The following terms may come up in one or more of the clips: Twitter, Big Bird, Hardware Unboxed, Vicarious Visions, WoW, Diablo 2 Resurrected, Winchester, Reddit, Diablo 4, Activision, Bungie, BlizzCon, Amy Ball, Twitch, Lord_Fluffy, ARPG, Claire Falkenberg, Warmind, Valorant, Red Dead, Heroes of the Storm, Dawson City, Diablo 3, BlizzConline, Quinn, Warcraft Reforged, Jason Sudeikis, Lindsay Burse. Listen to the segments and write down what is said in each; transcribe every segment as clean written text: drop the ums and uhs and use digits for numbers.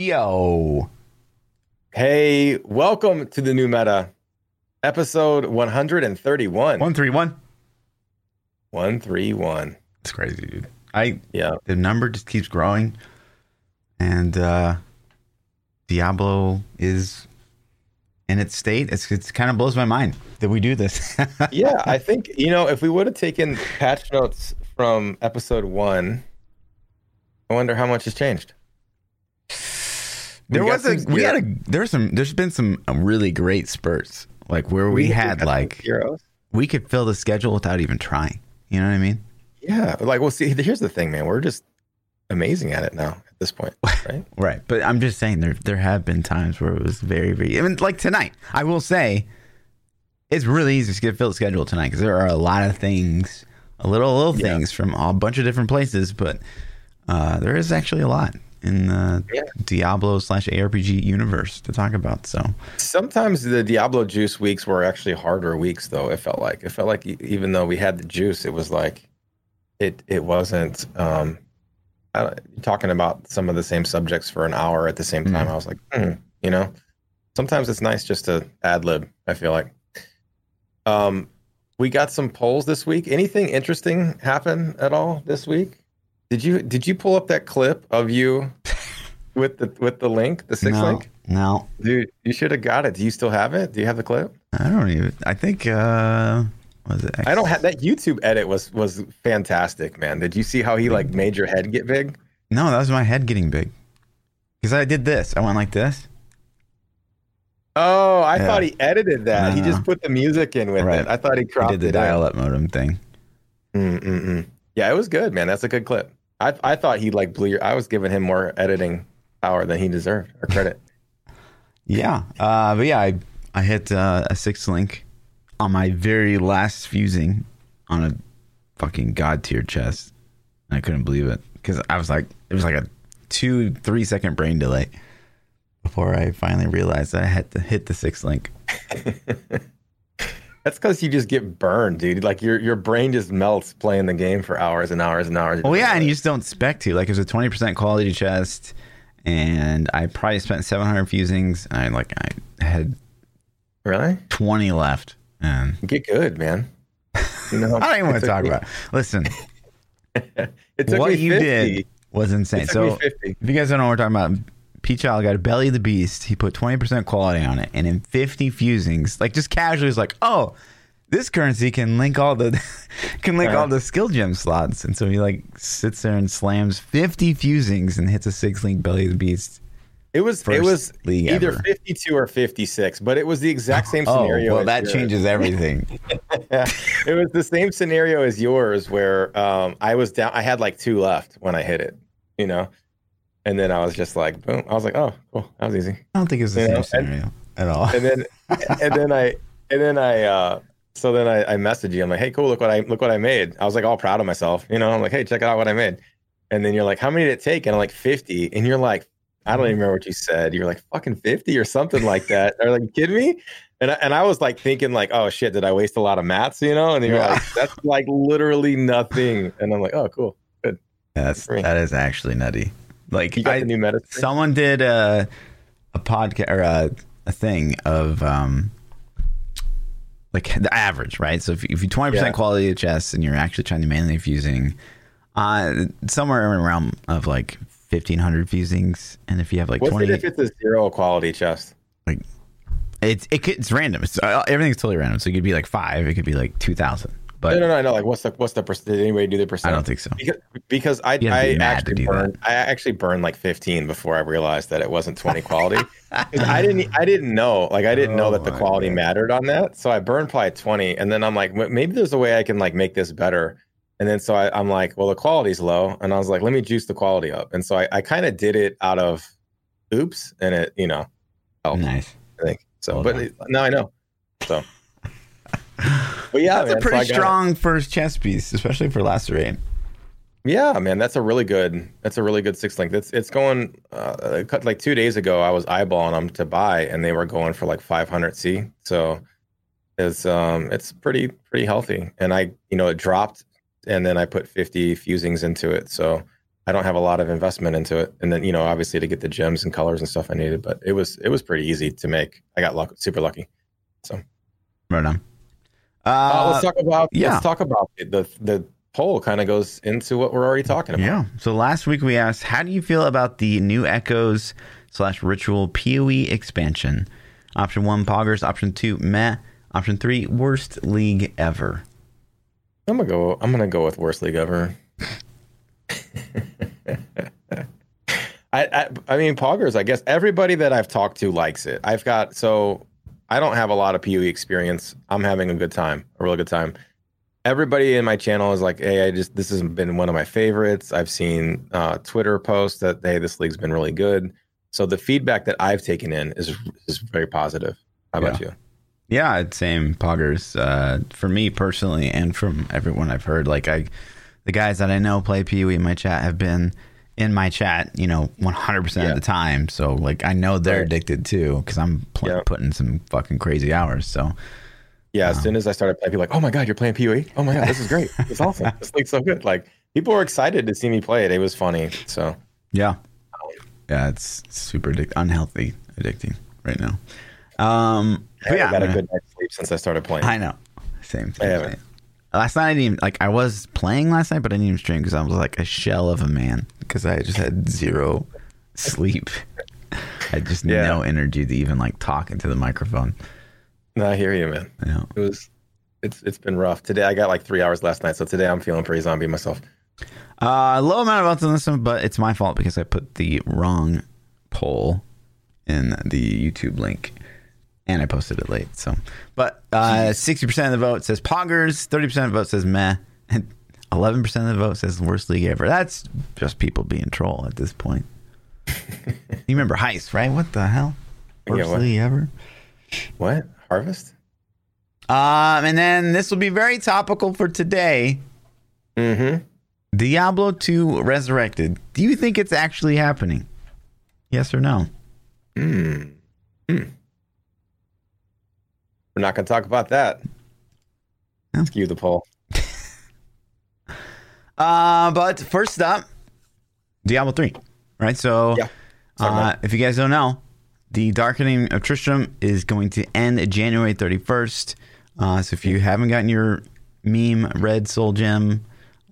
Yo. Hey, welcome to the New Meta, episode 131. 131. It's crazy, dude. The number just keeps growing, and Diablo is in its state. It's kind of blows my mind that we do this. Yeah, I think, you know, if we would have taken patch notes from episode 1, I wonder how much has changed. There's been some really great spurts, like where we had like heroes. We could fill the schedule without even trying. You know what I mean? Yeah. Like, well, see, here's the thing, man. We're just amazing at it now at this point, right? Right. But I'm just saying there have been times where it was very, very. I mean, like tonight, I will say it's really easy to fill the schedule tonight because there are a lot of things, little things from a bunch of different places, but there is actually a lot in the Diablo /ARPG universe to talk about. So sometimes the Diablo juice weeks were actually harder weeks, though. It felt like even though we had the juice, it was like it wasn't talking about some of the same subjects for an hour at the same time. I was like, you know, sometimes it's nice just to ad lib. I feel like we got some polls this week. Anything interesting happen at all this week? Did you pull up that clip of you with the link, the link? No, dude, you should have got it. Do you still have it? Do you have the clip? I don't even. I think was it? X? I don't have that. YouTube edit was fantastic, man. Did you see how he like made your head get big? No, that was my head getting big because I did this. I went like this. Oh, I thought he edited that. He just put the music in with it. I thought he cropped it. Did the dial-up modem thing? Yeah, it was good, man. That's a good clip. I thought he like blew your. I was giving him more editing power than he deserved or credit. Yeah, but yeah, I hit a 6 link on my very last fusing on a fucking god tier chest, and I couldn't believe it because I was like, it was like a 2-3 second brain delay before I finally realized that I had to hit the 6 link. That's because you just get burned, dude. Like your brain just melts playing the game for hours and hours and hours. Well, yeah, and you just don't expect to. Like it was a 20% quality chest, and I probably spent 700 fusings. And I had really 20 left. Get good, man. You know, I don't even want to talk about it. Listen, what you did was insane. So if you guys don't know what we're talking about, Pete Child got a Belly of the Beast. He put 20% quality on it, and in 50 fusings, like just casually, was like, "Oh, this currency can link all the skill gem slots." And so he like sits there and slams 50 fusings and hits a 6-link Belly of the Beast. It was either ever. 52 or 56, but it was the exact same scenario. Oh, well, that changes everything. It was the same scenario as yours, where I was down. I had like 2 left when I hit it, you know. And then I was just like, boom. I was like, oh, cool. That was easy. I don't think it was the same scenario at all. And then I messaged you. I'm like, hey, cool. Look what I made. I was like all proud of myself. You know, I'm like, hey, check out what I made. And then you're like, how many did it take? And I'm like 50. And you're like, I don't even remember what you said. You're like fucking 50 or something like that. Are like, you kidding me? And I was like thinking like, oh shit, did I waste a lot of mats? You know? And you're like, that's like literally nothing. And I'm like, oh, cool. Good. Yeah, that is actually nutty. Like you got the new medicine. Someone did a podcast or a thing of like the average, right? So if you 20% quality of chests and you're actually trying to manually fusing, somewhere in the realm of like 1,500 fusings, and if you have like what's 20, it if it's a 0 quality chest, like it's random. It's everything's totally random. So it could be like 5, it could be like 2,000. But no, I know. Like, what's the percent? Did anybody do the percent? I don't think so. Because I actually burned like 15 before I realized that it wasn't 20 quality. I didn't know. Like, I didn't know that the quality mattered on that. So I burned probably 20, and then I'm like, maybe there's a way I can like make this better. And then so I'm like, well, the quality's low, and I was like, let me juice the quality up. And so I kind of did it out of oops, and it, you know, helped, nice. I think so, well, but now I know. So. But yeah, that's a pretty strong first chess piece, especially for Lacerate. Yeah, man, that's a really good 6-link. It's going like 2 days ago. I was eyeballing them to buy, and they were going for like 500 C. So it's pretty healthy. And I, you know, it dropped, and then I put 50 fusings into it. So I don't have a lot of investment into it. And then, you know, obviously to get the gems and colors and stuff I needed, but it was pretty easy to make. I got super lucky. So right on. Let's talk about it. The poll kind of goes into what we're already talking about. Yeah. So last week we asked, how do you feel about the new Echoes/Ritual PoE expansion? Option 1, poggers. Option 2, meh. Option 3, worst league ever. I'm gonna go with worst league ever. I mean, poggers, I guess everybody that I've talked to likes it. I don't have a lot of PoE experience. I'm having a really good time. Everybody in my channel is like, hey, this has been one of my favorites. I've seen Twitter posts that, hey, this league's been really good. So the feedback that I've taken in is very positive. How about you? Yeah, same, poggers. For me personally, and from everyone I've heard, the guys that I know play PoE in my chat have been in my chat, you know, 100% of the time. So I know they're addicted too, because I'm putting some fucking crazy hours. So yeah, as soon as I started playing, people like, oh my god, you're playing PoE? Oh my god, this is great! It's awesome. This league's so good. People were excited to see me play it. It was funny. So yeah, it's super addicting right now. I haven't had a good night's sleep since I started playing. I know, same. Last night I didn't even, I was playing last night, but I didn't even stream because I was like a shell of a man because I just had zero sleep. I just no energy to even talk into the microphone. No, I hear you, man. Yeah. It's been rough. Today I got 3 hours last night, so today I'm feeling pretty zombie myself. Low amount of votes on this one, but it's my fault because I put the wrong poll in the YouTube link. And I posted it late, so. But 60% of the vote says poggers, 30% of the vote says meh, and 11% of the vote says worst league ever. That's just people being troll at this point. You remember Heist, right? What the hell? Worst league ever? What? Harvest? And then this will be very topical for today. Mm-hmm. Diablo 2 Resurrected. Do you think it's actually happening? Yes or no? We're not going to talk about that. No. Skew the poll. But first up, Diablo 3. Right? So if you guys don't know, the Darkening of Tristram is going to end January 31st. So if you haven't gotten your meme red soul gem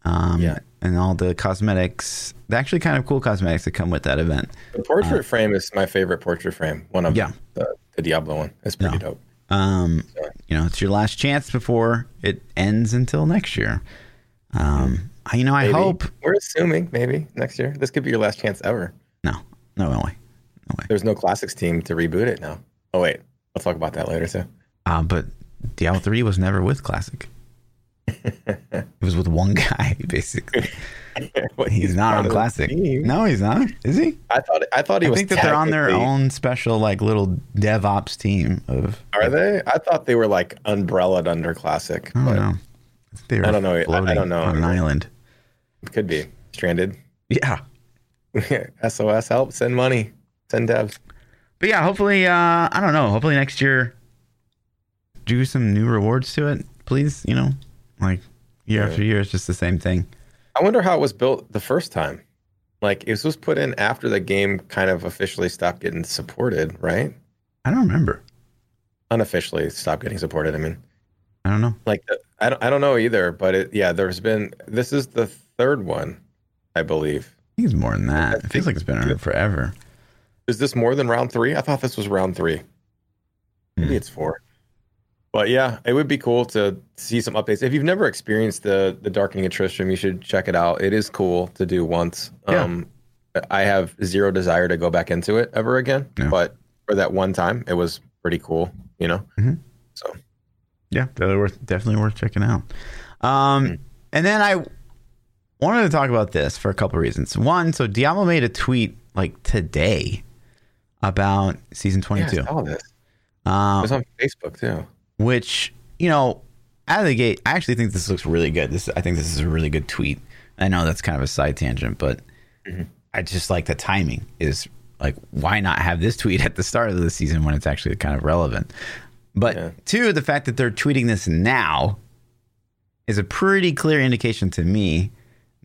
and all the cosmetics, the actually kind of cool cosmetics that come with that event. The portrait frame is my favorite portrait frame. One of them. The Diablo one. It's pretty dope. It's your last chance before it ends until next year. I hope we're assuming maybe next year. This could be your last chance ever. No way. There's no classics team to reboot it now. Oh wait, I'll talk about that later too. But Diablo 3 was never with classic. It was with one guy basically. Well, he's not on classic. No, he's not. Is he? I thought he was. I think that they're on their own special little DevOps team of. Are they? I thought they were umbrellaed under classic. I don't know. I don't know. On an island. Could be stranded. Yeah. SOS help. Send money. Send devs. But yeah, hopefully. I don't know. Hopefully next year. Do some new rewards to it, please. You know, year after year, it's just the same thing. I wonder how it was built the first time. It was put in after the game kind of officially stopped getting supported, right? I don't remember. Unofficially stopped getting supported, I mean. I don't know. I don't know either, but this is the third one, I believe. I think it's more than that. It feels like it's been around forever. Is this more than round 3? I thought this was round 3. Maybe it's 4. But yeah, it would be cool to see some updates. If you've never experienced the Darkening of Tristram, you should check it out. It is cool to do once. Yeah. I have zero desire to go back into it ever again. No. But for that one time, it was pretty cool, you know? Mm-hmm. So yeah, definitely worth checking out. And then I wanted to talk about this for a couple of reasons. One, so Diablo made a tweet today about Season 22. Yeah, I saw this. It was on Facebook too. Which, out of the gate, I actually think this looks really good. I think this is a really good tweet. I know that's kind of a side tangent, but I just the timing is why not have this tweet at the start of the season when it's actually kind of relevant? But two, the fact that they're tweeting this now is a pretty clear indication to me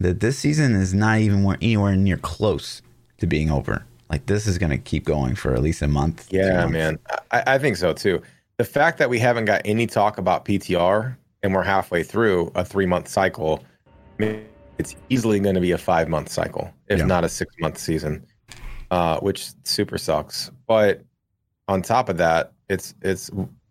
that this season is not even anywhere near close to being over. Like, this is going to keep going for at least a month. Yeah, man. I think so, too. The fact that we haven't got any talk about PTR and we're halfway through a 3-month cycle, I mean, it's easily going to be a 5-month cycle, if not a 6-month season, which super sucks. But on top of that, it's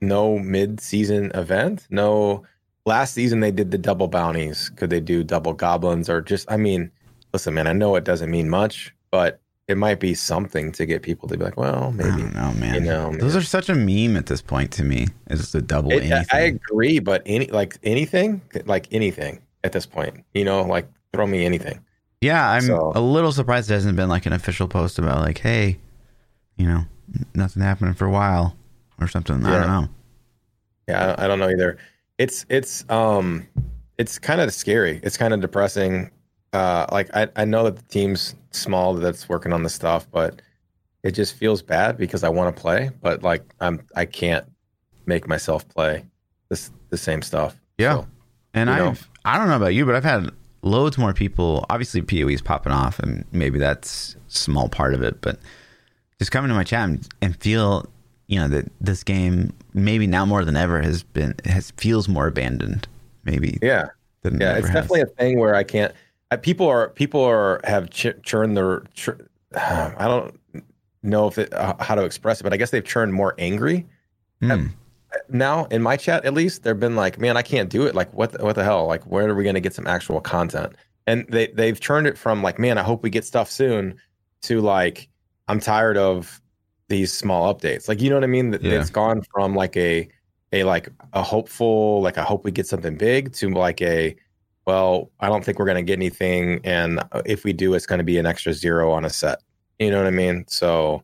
no mid-season event. No, last season they did the double bounties. Could they do double goblins or just, I mean, listen, man, I know it doesn't mean much, but it might be something to get people to be like, well, maybe. I don't know, man. You know, those are such a meme at this point to me. It's the double anything. I agree, but anything at this point, you know, like throw me anything. Yeah, I'm a little surprised there hasn't been like an official post about like, hey, you know, nothing happening for a while or something. Yeah. I don't know. Yeah, I don't know either. It's kind of scary. It's kind of depressing. I know that the team's small that's working on this stuff, but it just feels bad because I want to play, but like I can't make myself play the same stuff. Yeah, so, and I don't know about you, but I've had loads more people. Obviously, PoE's popping off, and maybe that's a small part of it, but just coming to my chat and feel, you know, that this game maybe now more than ever feels more abandoned. Maybe yeah, it's definitely a thing where I can't. People have churned their. I don't know if how to express it, but I guess they've churned more angry. Now in my chat, at least, they've been like, "Man, I can't do it. Like, what the hell? Like, where are we going to get some actual content?" And they've turned it from like, "Man, I hope we get stuff soon," to like, "I'm tired of these small updates." Like, you know what I mean? It's gone from like a hopeful, like I hope we get something big, to like a, well, I don't think we're going to get anything, and if we do, it's going to be an extra zero on a set. You know what I mean? So,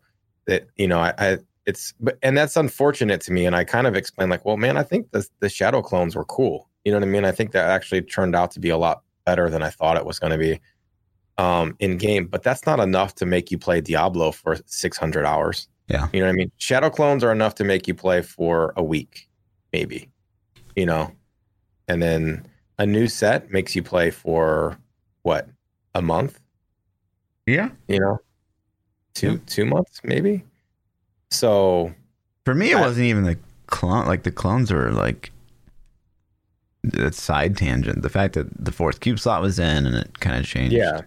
and that's unfortunate to me. And I kind of explained like, well, man, I think the shadow clones were cool. You know what I mean? I think that actually turned out to be a lot better than I thought it was going to be in game. But that's not enough to make you play Diablo for 600 hours. Yeah, you know what I mean? Shadow clones are enough to make you play for a week, maybe. You know, and then a new set makes you play for what, a month? Yeah, you know, two months maybe. So for me, it wasn't even the clone. Like the clones were like that side tangent. The fact that the fourth cube slot was in and it kind of changed a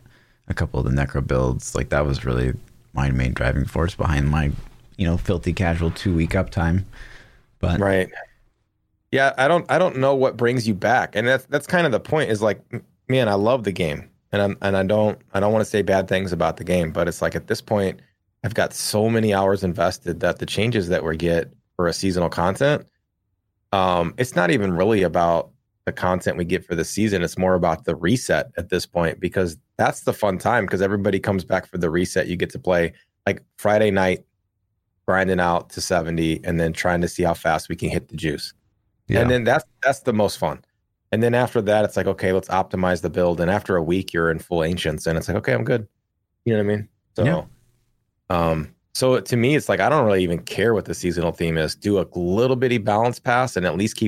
couple of the necro builds. Like that was really my main driving force behind my, you know, filthy casual 2-week uptime. But right. Yeah, I don't know what brings you back, and that's kind of the point. Is like, man, I love the game, and I don't want to say bad things about the game, but it's like at this point, I've got so many hours invested that the changes that we get for a seasonal content, it's not even really about the content we get for the season. It's more about the reset at this point, because that's the fun time, because everybody comes back for the reset. You get to play like Friday night, grinding out to 70, and then trying to see how fast we can hit the juice. Yeah. And then that's the most fun. And then after that, it's like, okay, let's optimize the build. And after a week, you're in full ancients, and it's like, okay, I'm good. You know what I mean? So, so to me, it's like, I don't really even care what the seasonal theme is. Do a little bitty balance pass, and at least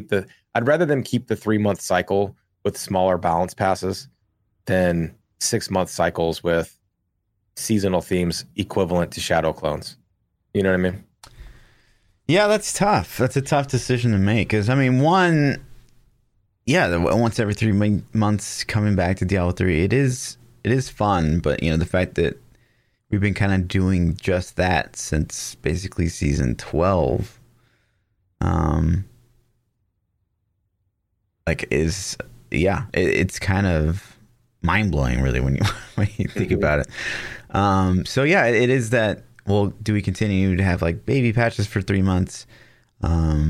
I'd rather them keep the 3-month cycle with smaller balance passes than 6-month cycles with seasonal themes equivalent to shadow clones. You know what I mean? Yeah, that's tough. That's a tough decision to make. Because, I mean, once every 3 months coming back to Diablo 3, it is fun. But, you know, the fact that we've been kind of doing just that since basically season 12, it's kind of mind-blowing, really, when you think about it. So, yeah, it is that. Well, do we continue to have like baby patches for 3 months? And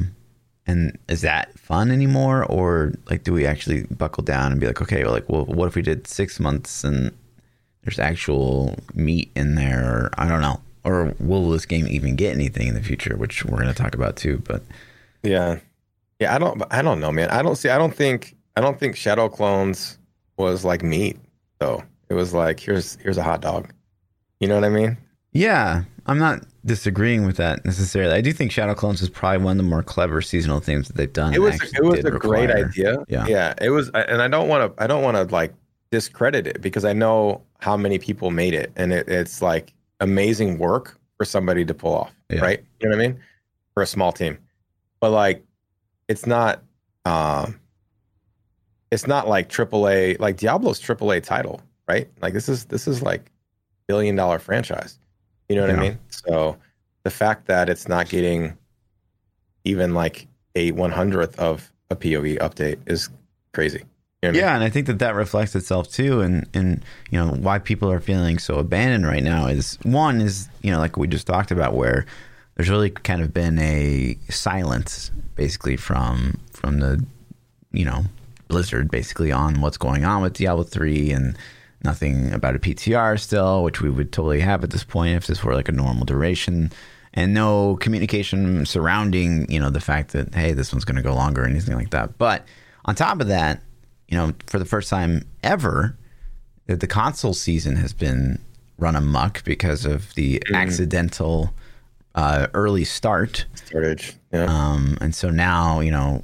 is that fun anymore? Or like, do we actually buckle down and be like, okay, well, what if we did 6 months and there's actual meat in there? Or I don't know. Or will this game even get anything in the future, which we're going to talk about too, but yeah. I don't know, man. I don't think Shadow Clones was like meat though. It was like, here's a hot dog. You know what I mean? Yeah, I'm not disagreeing with that necessarily. I do think Shadow Clones is probably one of the more clever seasonal themes that they've done. It was a great idea. Yeah, it was, and I don't want to like discredit it, because I know how many people made it, and it's like amazing work for somebody to pull off, right? You know what I mean? For a small team. But like, it's not like AAA, like Diablo's AAA title, right? Like this is like $1 billion franchise. You know what I mean? So the fact that it's not getting even like a 100th of a PoE update is crazy. You know? Yeah, and I think that reflects itself too, and you know why people are feeling so abandoned right now is one is, you know, like we just talked about, where there's really kind of been a silence basically from the, you know, Blizzard basically on what's going on with Diablo 3, and nothing about a PTR still, which we would totally have at this point if this were like a normal duration, and no communication surrounding, you know, the fact that, hey, this one's going to go longer or anything like that. But on top of that, you know, for the first time ever, the console season has been run amok because of the accidental early start. And so now, you know,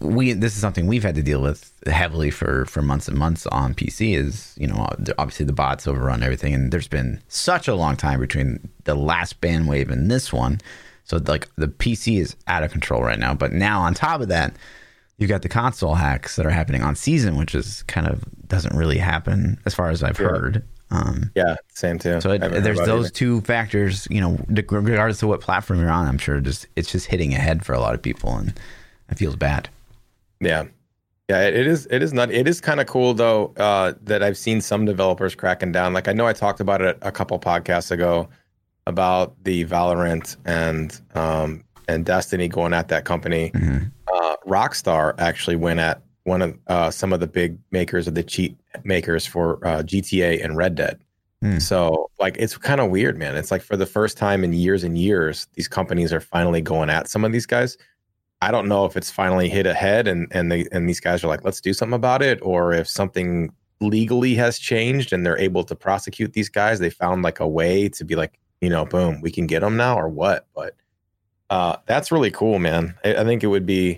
this is something we've had to deal with heavily for months and months on PC is, you know, obviously the bots overrun everything, and there's been such a long time between the last ban wave and this one. So like the PC is out of control right now. But now on top of that, you've got the console hacks that are happening on season, which is kind of doesn't really happen as far as I've heard. Yeah, same too. So there's those two factors, you know, regardless of what platform you're on, I'm sure it's just hitting ahead for a lot of people, and it feels bad. Yeah, it is not. It is kind of cool though that I've seen some developers cracking down. Like I know I talked about it a couple podcasts ago about the Valorant and Destiny going at that company. Rockstar actually went at one of some of the big makers of the cheat makers for GTA and Red Dead. So like it's kind of weird, man. It's like for the first time in years and years, these companies are finally going at some of these guys. I don't know if it's finally hit a head and these guys are like, let's do something about it, or if something legally has changed and they're able to prosecute these guys. They found like a way to be like, you know, boom, we can get them now or what. But that's really cool, man. I think it would be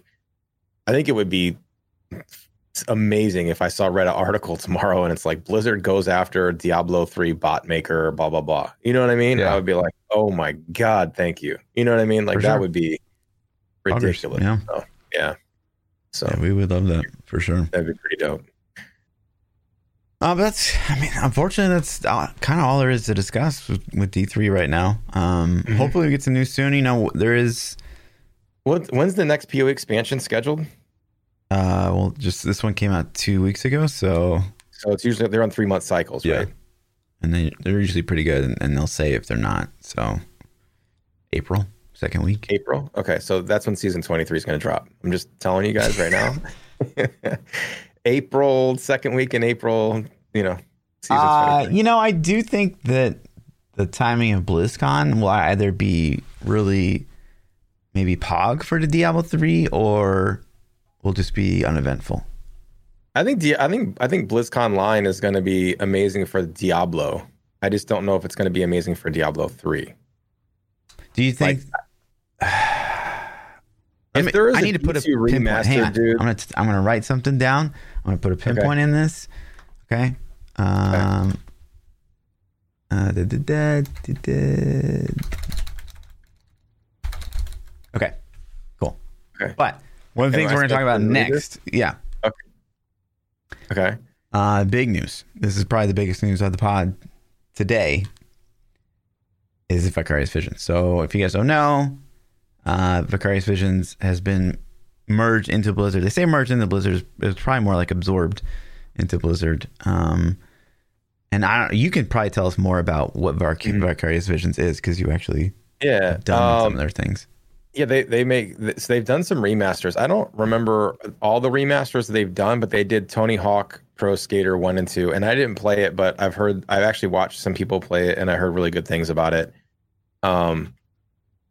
amazing if I saw read an article tomorrow and it's like Blizzard goes after Diablo 3 bot maker, blah, blah, blah. You know what I mean? Yeah. I would be like, oh my God, thank you. You know what I mean? Like that would be ridiculous. Yeah. So we would love that for sure. That'd be pretty dope. Unfortunately, that's kind of all there is to discuss with D3 right now. Hopefully we get some news soon. You know, there is. When's the next PoE expansion scheduled? Well, just this one came out 2 weeks ago, so it's usually they're on 3 month cycles, right? And they're usually pretty good, and they'll say if they're not. So April. Second week, April. Okay, so that's when season 23 is going to drop. I'm just telling you guys right now. April, second week in April. You know, season 23. You know, I do think that the timing of BlizzCon will either be really maybe pog for the Diablo 3, or will just be uneventful. I think BlizzConline is going to be amazing for Diablo. I just don't know if it's going to be amazing for Diablo 3. Do you think? Like, I need to put a pinpoint. Hang on. Dude. I'm gonna write something down. I'm gonna put a pinpoint in this. Okay. Okay. Cool. Okay. But one of the things we're gonna talk about next. Yeah. Okay. Big news. This is probably the biggest news of the pod today. Is Vicarious Visions. So if you guys don't know, Vicarious Visions has been merged into Blizzard. They say merged into Blizzard. It's probably more like absorbed into Blizzard. And you can probably tell us more about what Vicarious Visions is, because you actually have done some of their things. Yeah, they've done some remasters. I don't remember all the remasters they've done, but they did Tony Hawk Pro Skater 1 and 2. And I didn't play it, but I've actually watched some people play it, and I heard really good things about it.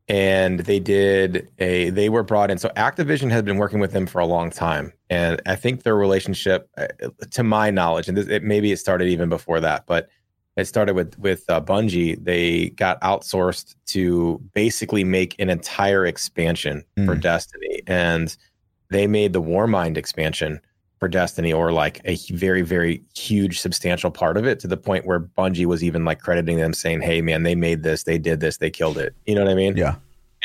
And they were brought in. So Activision has been working with them for a long time. And I think their relationship, to my knowledge, and maybe it started even before that, but it started with Bungie. They got outsourced to basically make an entire expansion for Destiny, and they made the Warmind expansion for Destiny, or like a very, very huge substantial part of it, to the point where Bungie was even like crediting them, saying, hey man, they made this, they did this, they killed it. You know what I mean? Yeah.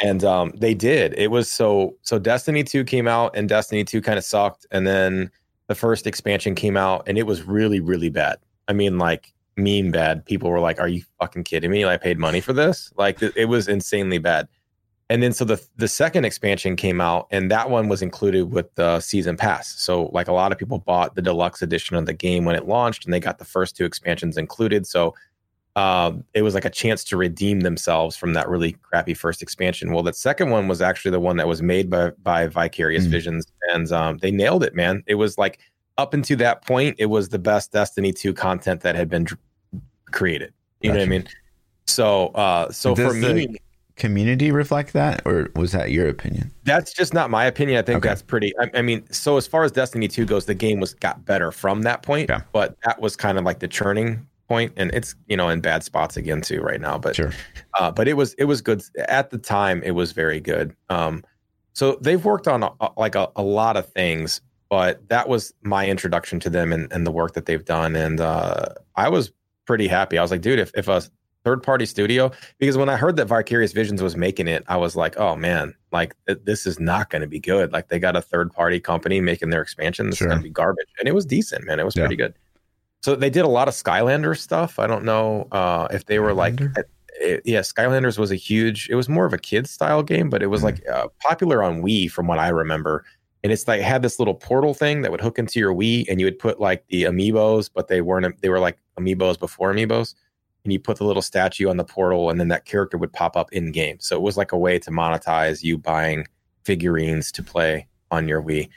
And they did. It was so Destiny 2 came out, and Destiny 2 kind of sucked. And then the first expansion came out, and it was really, really bad. I mean, like meme bad. People were like, are you fucking kidding me? I paid money for this. Like it was insanely bad. And then so the second expansion came out, and that one was included with the season pass. So like a lot of people bought the deluxe edition of the game when it launched, and they got the first two expansions included. So it was like a chance to redeem themselves from that really crappy first expansion. Well, that second one was actually the one that was made by Vicarious Visions, and they nailed it, man. It was like up until that point, it was the best Destiny 2 content that had been created. You know what I mean? So for me... community reflect that, or was that your opinion? That's just not my opinion. I think that's pretty, I mean, so as far as Destiny 2 goes, the game got better from that point, but that was kind of like the churning point, and it's, you know, in bad spots again too right now, but but it was good at the time. It was very good. So they've worked on a lot of things, but that was my introduction to them and the work that they've done, and I was pretty happy. I was like, dude, if a third-party studio, because when I heard that Vicarious Visions was making it, I was like, oh man, like this is not going to be good. Like they got a third-party company making their expansion. This is going to be garbage. And it was decent, man. It was pretty good. So they did a lot of Skylander stuff. I don't know if they were like, Skylanders was a huge. It was more of a kid's style game, but it was like popular on Wii from what I remember. And it's like had this little portal thing that would hook into your Wii, and you would put like the amiibos, but they were like amiibos before amiibos. And you put the little statue on the portal, and then that character would pop up in game. So it was like a way to monetize you buying figurines to play on your Wii.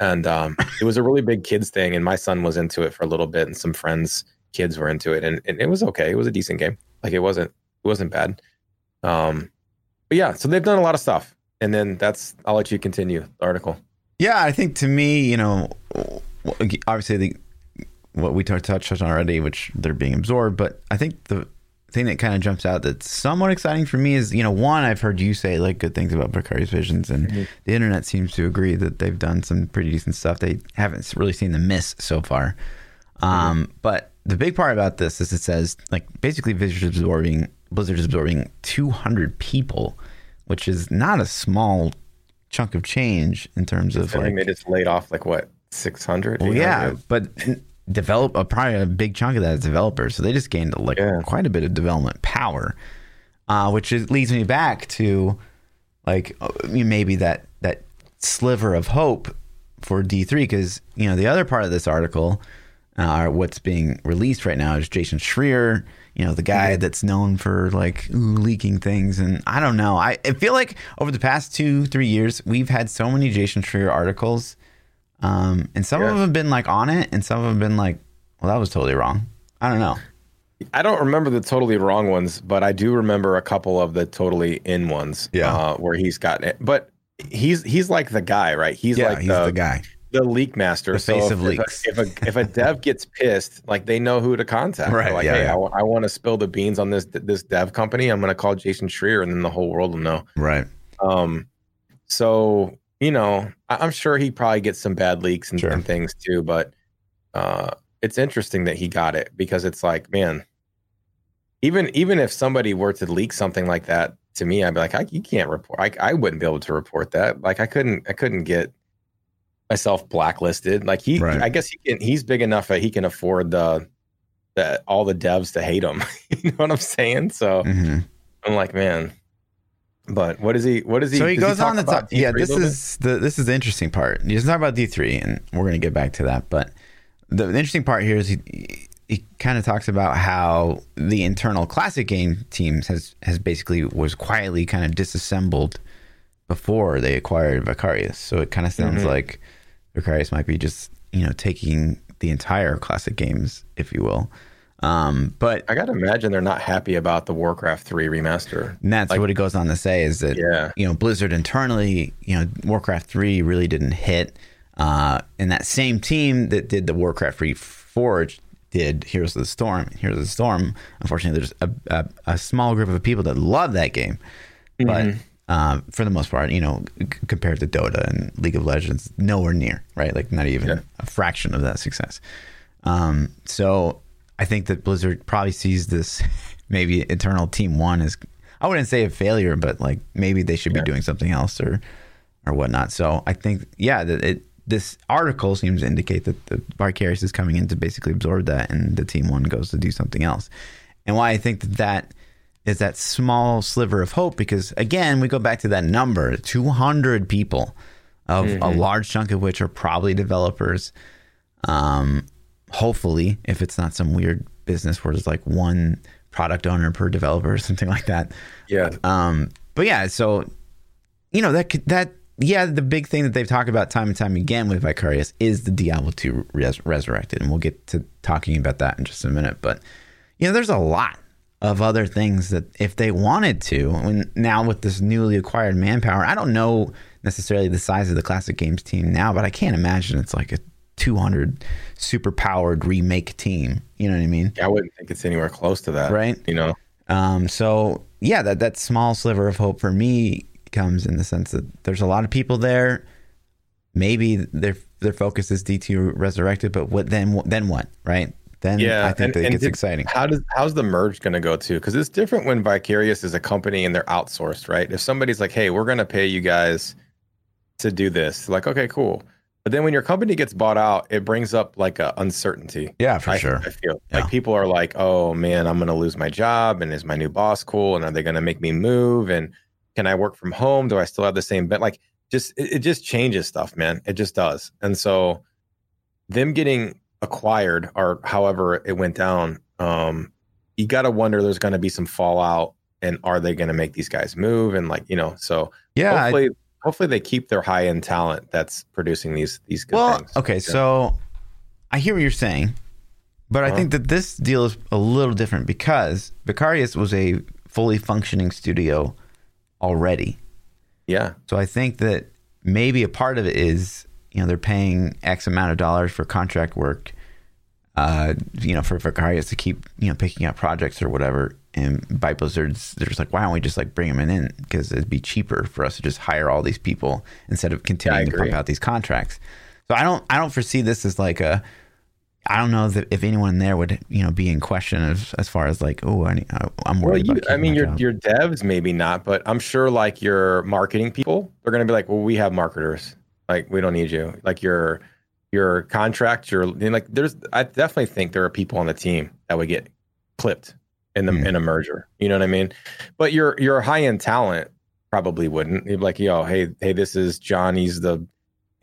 And it was a really big kids thing. And my son was into it for a little bit, and some friends' kids were into it. And it was okay. It was a decent game. Like it wasn't bad. But yeah, so they've done a lot of stuff. And then I'll let you continue the article. Yeah, I think to me, you know, obviously I think what we touched on already, which they're being absorbed. But I think the thing that kind of jumps out that's somewhat exciting for me is, you know, one, I've heard you say like good things about Vicarious Visions, and the internet seems to agree that they've done some pretty decent stuff. They haven't really seen the miss so far. But the big part about this is it says like basically Blizzard is absorbing 200 people, which is not a small chunk of change in terms of like, they just laid off like what, 600? Well, yeah, but... probably a big chunk of that is developers, so they just gained like quite a bit of development power, which leads me back to like maybe that sliver of hope for D3, because you know the other part of this article, what's being released right now, is Jason Schreier, you know, the guy that's known for like leaking things, and I don't know, I feel like over the past 2-3 years we've had so many Jason Schreier articles. And some of them have been like on it, and some of them have been like, well, that was totally wrong. I don't know. I don't remember the totally wrong ones, but I do remember a couple of the totally in ones. Yeah. Where he's gotten it. But he's like the guy, right? He's like he's the guy, the leak master, the face of leaks. If a dev gets pissed, like they know who to contact. Right. They're like, hey, I want to spill the beans on this dev company. I'm going to call Jason Schreier, and then the whole world will know. Right. So. You know, I'm sure he probably gets some bad leaks and things too, but it's interesting that he got it, because it's like, man, even if somebody were to leak something like that to me, I'd be like, you can't report. I wouldn't be able to report that. Like I couldn't get myself blacklisted. Like I guess he's big enough that he can afford all the devs to hate him. You know what I'm saying? So I'm like, man. But what is he? So he goes on to talk. Yeah, this is the interesting part. He doesn't talk about D3, and we're going to get back to that. But the interesting part here is he kind of talks about how the internal classic game teams has basically was quietly kind of disassembled before they acquired Vicarious. So it kind of sounds like Vicarious might be just, you know, taking the entire classic games, if you will. But I gotta imagine they're not happy about the Warcraft 3 remaster. And that's like, what he goes on to say is that you know, Blizzard internally, you know, Warcraft 3 really didn't hit. And that same team that did the Warcraft Reforged did Heroes of the Storm. Heroes of the Storm, unfortunately, there's a small group of people that love that game, but for the most part, you know, compared to Dota and League of Legends, nowhere near, right? Like not even a fraction of that success. So I think that Blizzard probably sees this maybe internal team one is, I wouldn't say a failure, but like maybe they should be doing something else or whatnot. So I think, that this article seems to indicate that the Vicarious is coming in to basically absorb that, and the team one goes to do something else. And why I think that that is that small sliver of hope, because again, we go back to that number, 200 people, of a large chunk of which are probably developers. Hopefully, if it's not some weird business where there's like one product owner per developer or something like that. But yeah, so, you know, the big thing that they've talked about time and time again with Vicarious is the Diablo 2 Resurrected. And we'll get to talking about that in just a minute. But, you know, there's a lot of other things that if they wanted to, and now with this newly acquired manpower, I don't know necessarily the size of the Classic Games team now, but I can't imagine it's like a 200 super powered remake team. You know what I mean? I wouldn't think it's anywhere close to that. Right. You know? So yeah, that small sliver of hope for me comes in the sense that there's a lot of people there. Maybe their focus is D2 Resurrected, but then what? Right. Then I think that gets exciting. How's the merge going to go too? Because it's different when Vicarious is a company and they're outsourced, right? If somebody's like, hey, we're going to pay you guys to do this, like, okay, cool. But then when your company gets bought out, it brings up like a uncertainty. Yeah, for sure. I feel like people are like, oh man, I'm going to lose my job. And is my new boss cool? And are they going to make me move? And can I work from home? Do I still have the same bet? Like, just it just changes stuff, man. It just does. And so them getting acquired, or however it went down, you gotta wonder there's gonna be some fallout, and are they gonna make these guys move? And like, you know, so hopefully they keep their high-end talent that's producing these good things. Okay, so I hear what you're saying, but I think that this deal is a little different because Vicarious was a fully functioning studio already. Yeah. So I think that maybe a part of it is, you know, they're paying X amount of dollars for contract work, you know, for Vicarious to keep, you know, picking up projects or whatever. And by Blizzard's, they're just like, why don't we just like bring them in? Because it'd be cheaper for us to just hire all these people instead of continuing to pump out these contracts. So I don't foresee this as like a, I don't know that if anyone there would, you know, be in question as far as like, oh, I'm worried about. I mean, your devs maybe not, but I'm sure like your marketing people are going to be like, well, we have marketers. Like, we don't need you. Like your contract, I definitely think there are people on the team that would get clipped in a merger. You know what I mean? But your high-end talent probably wouldn't. You'd be like, yo, hey, this is John. He's the,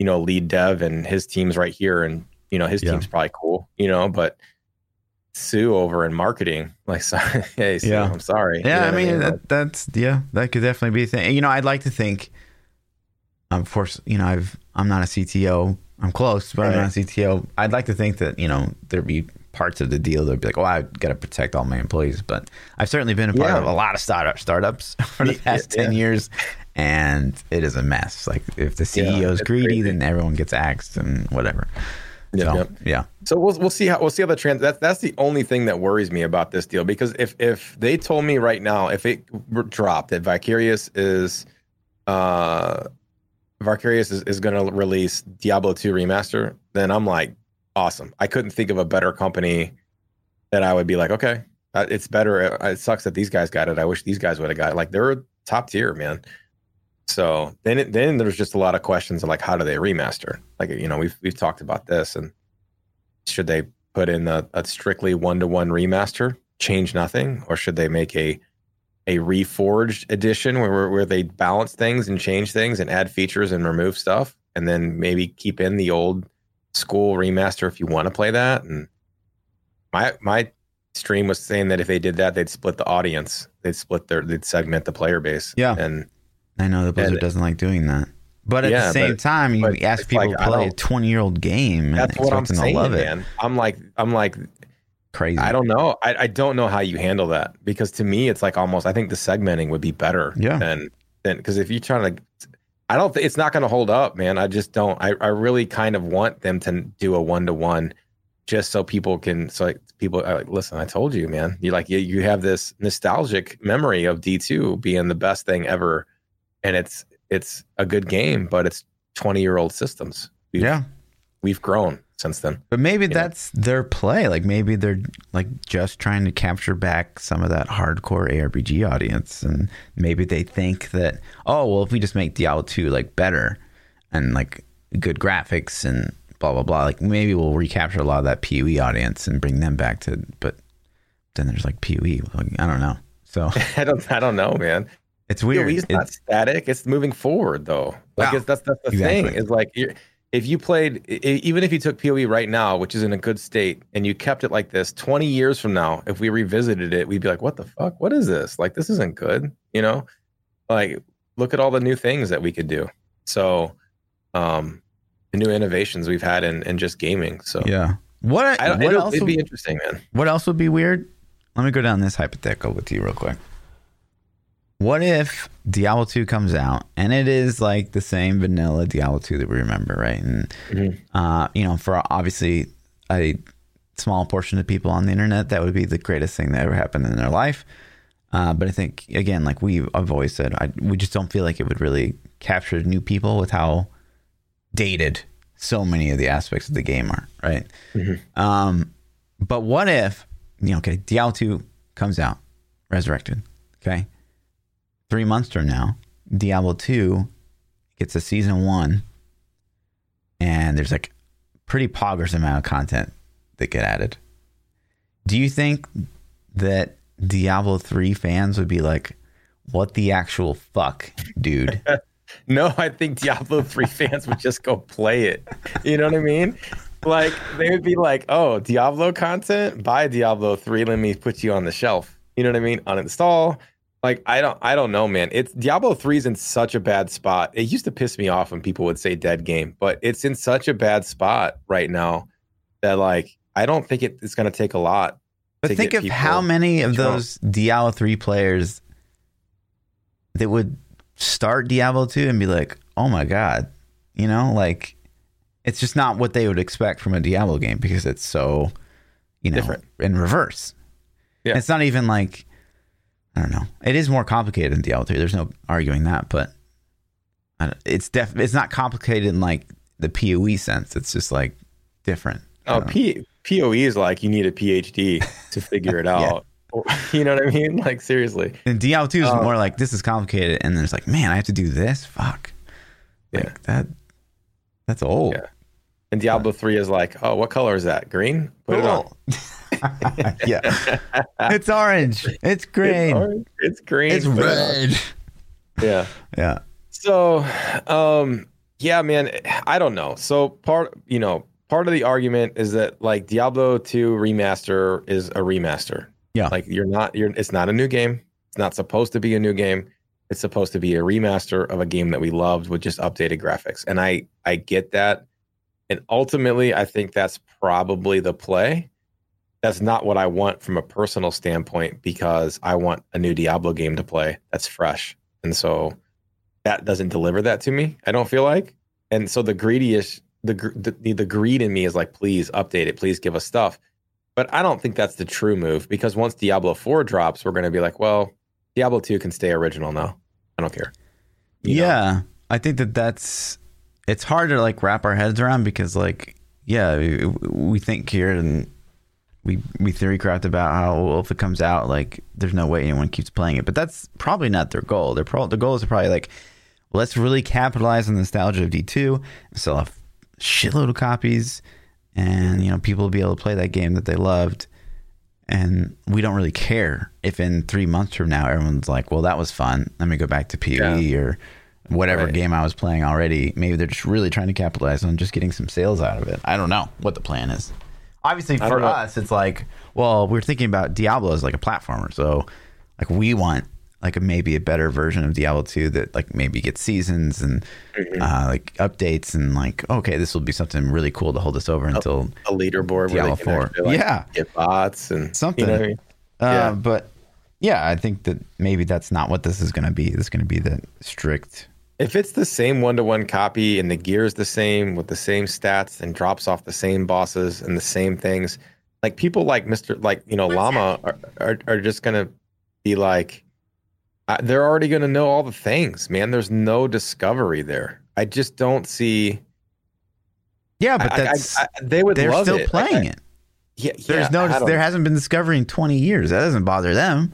you know, lead dev, and his team's right here, and you know his team's probably cool. You know, but Sue over in marketing, like, sorry, hey, Sue, I'm sorry. Yeah, you know I mean? That could definitely be a thing. You know, I'd like to think. Of course, you know, I'm not a CTO. I'm close, but I'm not a CTO. I'd like to think that, you know, there'd be parts of the deal that'd be like, oh, I've got to protect all my employees. But I've certainly been a part of a lot of startups for the past 10 years, and it is a mess. Like, if the CEO's greedy, then everyone gets axed and whatever. So we'll see how the that's the only thing that worries me about this deal, because if they told me right now, if it dropped that Vicarious is Vicarious is going to release Diablo 2 Remaster, then I'm like, awesome. I couldn't think of a better company that I would be like, okay, it's better. It sucks that these guys got it. I wish these guys would have got it. Like, they're top tier, man. So then there's just a lot of questions of like, how do they remaster? Like, you know, we've talked about this, and should they put in a strictly one-to-one remaster, change nothing, or should they make a reforged edition where they balance things and change things and add features and remove stuff, and then maybe keep in the old school remaster if you want to play that? And my stream was saying that if they did that, they'd split the audience, they'd segment the player base. Yeah, and I know that Blizzard doesn't like doing that, but at the same time, you ask people like, to play a 20-year-old game. That's and what I'm saying, love it. Man. I'm like. Crazy. I don't know. I don't know how you handle that, because to me, it's like almost, I think the segmenting would be better than because if you're trying to, I don't think it's not going to hold up, man. I just don't. I really kind of want them to do a 1-to-1 just so people can, so like people are like, listen, I told you, man, you have this nostalgic memory of D2 being the best thing ever and it's a good game, but it's 20-year-old systems. We've grown since then. But maybe that's their play. Like maybe they're like just trying to capture back some of that hardcore ARPG audience, and maybe they think that, oh well, if we just make Diablo 2 like better and like good graphics and blah blah blah, like maybe we'll recapture a lot of that PoE audience and bring them back to. But then there's like PoE. Like, I don't know. So I don't know, man. It's weird. PoE's not static. It's moving forward though. Like that's the thing. Is like if you played, even if you took PoE right now, which is in a good state, and you kept it like this, 20 years from now, if we revisited it, we'd be like, what the fuck? What is this? Like, this isn't good. You know, like look at all the new things that we could do. So, the new innovations we've had in just gaming. So yeah. It'd be interesting, man. What else would be weird? Let me go down this hypothetical with you real quick. What if Diablo 2 comes out and it is like the same vanilla Diablo 2 that we remember, right? And, you know, for obviously a small portion of people on the internet, that would be the greatest thing that ever happened in their life. But I think, again, like I've always said, we just don't feel like it would really capture new people with how dated so many of the aspects of the game are, right? But what if, you know, okay, Diablo 2 comes out, Resurrected, okay? 3 months from now, Diablo 2 gets a season 1, and there's like pretty poggers amount of content that get added. Do you think that Diablo 3 fans would be like, what the actual fuck, dude? No, I think Diablo 3 fans would just go play it. You know what I mean? Like, they would be like, oh, Diablo content? Buy Diablo 3. Let me put you on the shelf. You know what I mean? Uninstall. Like, I don't know, man. It's Diablo 3 is in such a bad spot. It used to piss me off when people would say dead game, but it's in such a bad spot right now that, like, I don't think it's going to take a lot. But think of how many of those Diablo 3 players that would start Diablo 2 and be like, oh my God, you know, like it's just not what they would expect from a Diablo game because it's so, you know, different. In reverse. Yeah. And it's not even like, I don't know. It is more complicated than Diablo 3. There's no arguing that, but it's not complicated in like the PoE sense. It's just like different. Oh, PoE is like you need a PhD to figure it out. You know what I mean? Like, seriously. And Diablo 2 is more like, this is complicated. And there's like, man, I have to do this? Fuck. Like, yeah. That's old. Yeah. And Diablo 3 is like, oh, what color is that? Green? Put it on. Yeah. It's orange. It's green. It's orange. It's green. It's red. Yeah. Yeah. So, yeah, man, I don't know. So part of the argument is that like Diablo 2 remaster is a remaster. Yeah. Like it's not a new game. It's not supposed to be a new game. It's supposed to be a remaster of a game that we loved with just updated graphics. And I get that. And ultimately, I think that's probably the play. That's not what I want from a personal standpoint because I want a new Diablo game to play that's fresh. And so that doesn't deliver that to me, I don't feel like. And so the greed in me is like, please update it. Please give us stuff. But I don't think that's the true move because once Diablo 4 drops, we're going to be like, well, Diablo 2 can stay original now. I don't care. You know? I think it's hard to like wrap our heads around because like, yeah, we think here and we theory craft about how, well, if it comes out, like there's no way anyone keeps playing it, but that's probably not their goal. The goal is probably like, let's really capitalize on the nostalgia of D2 and sell a shitload of copies. And, you know, people will be able to play that game that they loved. And we don't really care if in 3 months from now, everyone's like, well, that was fun. Let me go back to PoE or whatever game I was playing already. Maybe they're just really trying to capitalize on just getting some sales out of it. I don't know what the plan is. Obviously, for us, it's like, well, we're thinking about Diablo as like a platformer. So, like, we want like maybe a better version of Diablo 2 that like maybe gets seasons and like updates and like, okay, this will be something really cool to hold us over until a leaderboard Diablo 4. Like, get bots and something. You know what I mean? But yeah, I think that maybe that's not what this is going to be. It's going to be the strict. If it's the same one-to-one copy and the gear is the same with the same stats and drops off the same bosses and the same things, like people like Llama are just going to be like, they're already going to know all the things, man. There's no discovery there. I just don't see. Yeah, but that's they would. They're still playing it. Yeah, there's no. There hasn't been discovery in 20 years. That doesn't bother them.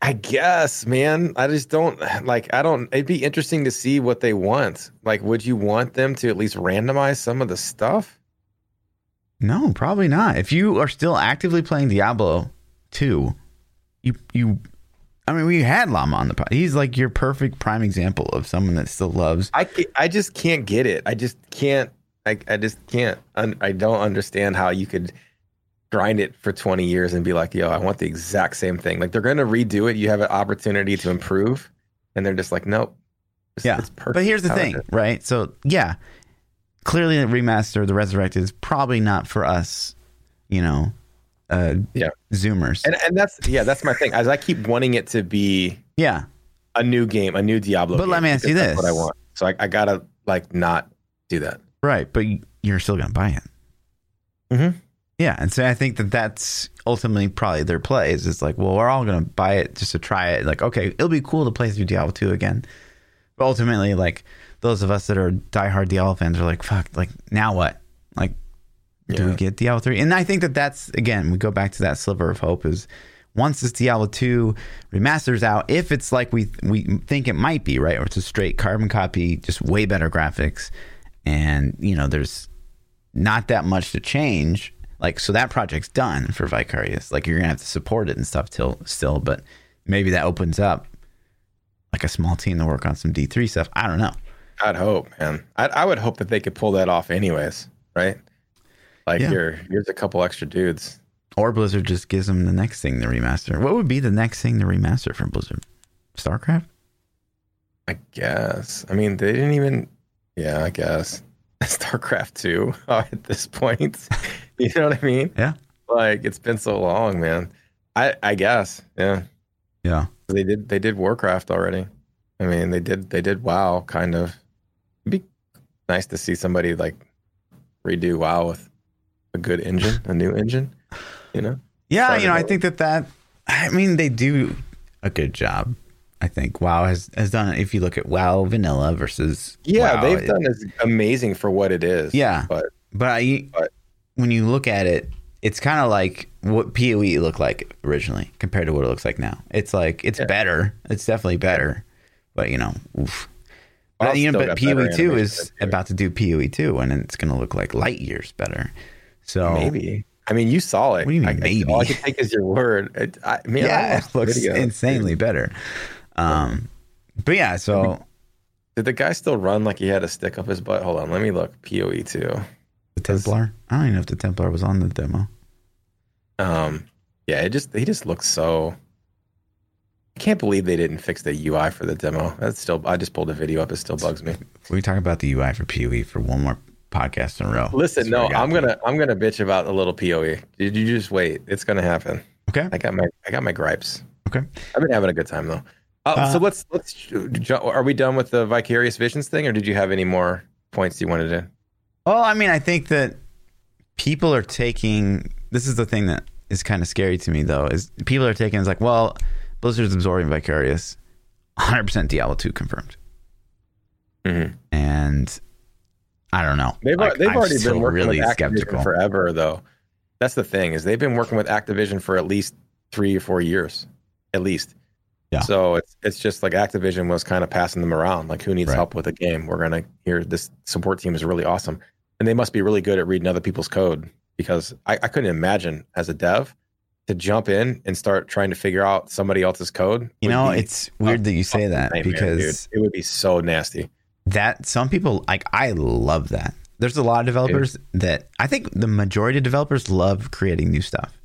I guess, man. I just don't like. I don't. It'd be interesting to see what they want. Like, would you want them to at least randomize some of the stuff? No, probably not. If you are still actively playing Diablo 2, you. I mean, we had Llama on the pod. He's like your perfect prime example of someone that still loves. I just can't get it. I just can't. I just can't. I don't understand how you could grind it for 20 years and be like, yo, I want the exact same thing. Like, they're going to redo it. You have an opportunity to improve. And they're just like, nope. It's perfect. But here's the thing, right? So, yeah, clearly the remaster, the Resurrected is probably not for us, you know. Zoomers. And that's my thing. As I keep wanting it to be a new game, a new Diablo game. But let me ask you this. What I want. So I got to like not do that. Right. But you're still going to buy it. Mm-hmm. Yeah. And so I think that's ultimately probably their play is it's like, well, we're all going to buy it just to try it. Like, okay, it'll be cool to play through Diablo 2 again. But ultimately, like those of us that are diehard Diablo fans are like, fuck, like now what? Like, do we get Diablo 3? And I think that's, again, we go back to that sliver of hope is once this Diablo 2 remaster's out, if it's like we think it might be, right? Or it's a straight carbon copy, just way better graphics. And, you know, there's not that much to change. Like, so that project's done for Vicarious. Like, you're going to have to support it and stuff still, but maybe that opens up like a small team to work on some D3 stuff. I don't know. I'd hope, man. I would hope that they could pull that off anyways, right? Like, here's a couple extra dudes. Or Blizzard just gives them the next thing to remaster. What would be the next thing to remaster from Blizzard? StarCraft? I guess. I mean, they didn't even... Yeah, I guess. StarCraft 2 at this point. You know what I mean? Yeah. Like, it's been so long, man. I guess. Yeah. Yeah. They did Warcraft already. I mean, they did WoW, kind of. It'd be nice to see somebody, like, redo WoW with a good engine, a new engine, you know? Yeah, you know, I think that, I mean, they do a good job. I think WoW has done it. If you look at WoW Vanilla versus WoW, they've done is amazing for what it is. Yeah, but when you look at it, it's kind of like what PoE looked like originally compared to what it looks like now. It's like, it's better. It's definitely better, but, you know, but PoE 2 is about to do PoE 2 and it's going to look like light years better. So maybe, I mean, you saw it. What do you mean, maybe? All I can take is your word. It looks insanely better. But yeah, so did the guy still run like he had a stick up his butt? Hold on, let me look. PoE 2. The Templar. I don't even know if the Templar was on the demo. Yeah. He just looks so. I can't believe they didn't fix the UI for the demo. I just pulled a video up. It still bugs me. We talk about the UI for PoE for one more podcast in a row. Listen, no, I'm gonna bitch about a little PoE. Did you just wait? It's gonna happen. Okay. I got my gripes. Okay. I've been having a good time though. So let's. Are we done with the Vicarious Visions thing, or did you have any more points you wanted to? Well, I mean, I think that people are taking. This is the thing that is kind of scary to me, though, is people are taking. It's like, well, Blizzard's absorbing Vicarious. 100% Diablo 2 confirmed. Mm-hmm. And. I don't know. They've already been working with Activision forever, though. That's the thing is they've been working with Activision for at least 3 or 4 years, at least. Yeah. So it's just like Activision was kind of passing them around. Like, who needs help with a game? We're gonna hear this support team is really awesome, and they must be really good at reading other people's code because I couldn't imagine as a dev to jump in and start trying to figure out somebody else's code. You know, it's weird that you say that because it would be so nasty. That some people like, I love that. There's a lot of developers that I think the majority of developers love creating new stuff,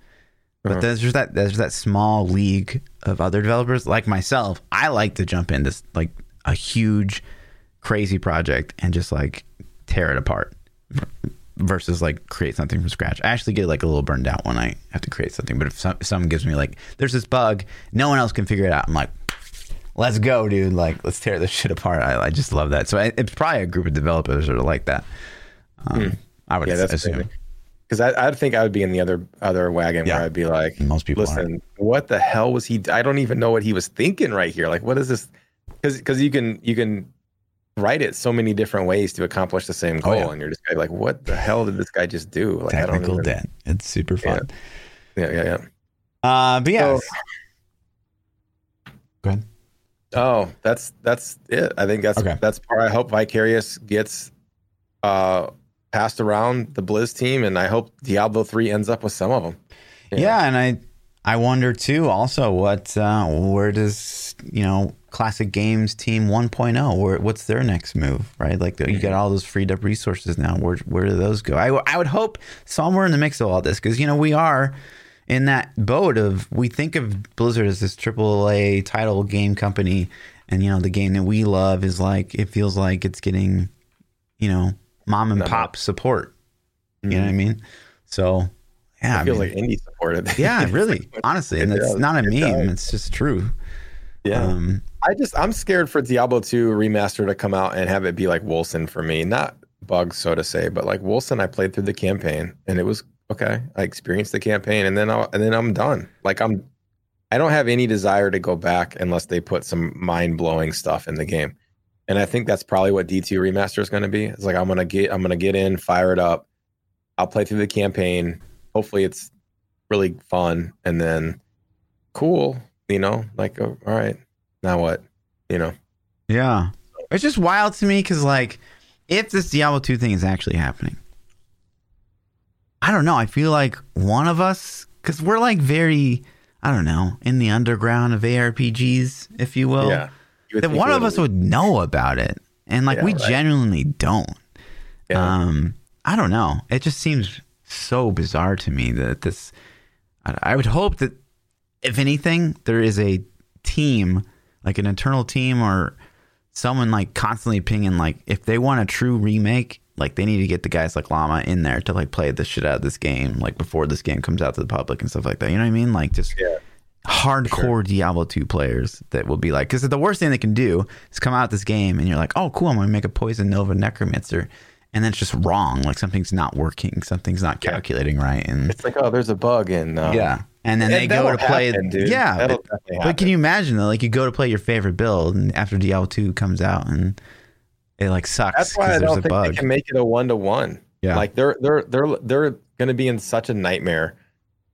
but there's that small league of other developers like myself. I like to jump into like a huge, crazy project and just like tear it apart versus like create something from scratch. I actually get like a little burned out when I have to create something, but if someone gives me like, there's this bug, no one else can figure it out. I'm like, let's go, dude. Like, let's tear this shit apart. I just love that. So it's probably a group of developers that are like that. I would assume. Crazy. Because I think I would be in the other wagon where I'd be like, most people listen, what the hell was he? I don't even know what he was thinking right here. Like, what is this? Because you can write it so many different ways to accomplish the same goal, and you're just like, what the hell did this guy just do? Like, technical debt. It's super fun. Yeah. But yeah. So, go ahead. Oh, that's it. I think that's okay. That's part. I hope Vicarious gets passed around the Blizz team, and I hope Diablo 3 ends up with some of them. Yeah, and I wonder too. Also, what where does Classic Games Team 1.0? What's their next move? Right, like you got all those freed up resources now. Where do those go? I would hope somewhere in the mix of all this, because we are in that boat of, we think of Blizzard as this AAA title game company, and the game that we love is like, it feels like it's getting mom and pop support. Mm-hmm. You know what I mean? So yeah, it feels like indie supported. Yeah, really, honestly, and that's not a meme; it's just true. Yeah, I'm scared for Diablo 2 Remastered to come out and have it be like Wolson for me, not bugs, so to say, but like Wolson. I played through the campaign and it was okay. I experienced the campaign, and then I'm done. Like I don't have any desire to go back unless they put some mind-blowing stuff in the game. And I think that's probably what D2 Remaster is going to be. It's like, I'm going to get in, fire it up. I'll play through the campaign. Hopefully it's really fun, and then cool, like, oh, all right, now what, Yeah. It's just wild to me, cuz like, if this Diablo 2 thing is actually happening, I don't know. I feel like one of us, because we're like very, I don't know, in the underground of ARPGs, if you will, that one of us would know about it. And like, we genuinely don't. Yeah. I don't know. It just seems so bizarre to me that this, I would hope that if anything, there is a team, like an internal team or someone like constantly pinging, like if they want a true remake, like they need to get the guys like Llama in there to like play the shit out of this game, like before this game comes out to the public and stuff like that. You know what I mean? Like just hardcore Diablo 2 players that will be like, because the worst thing they can do is come out this game and you're like, oh cool, I'm gonna make a Poison Nova Necromancer, and then it's just wrong. Like something's not working, something's not calculating right, and it's like, oh, there's a bug in. And then they go to play. But can you imagine though? Like you go to play your favorite build, and after Diablo 2 comes out and it like sucks. That's why I don't think they can make it a 1-to-1. Yeah, like they're going to be in such a nightmare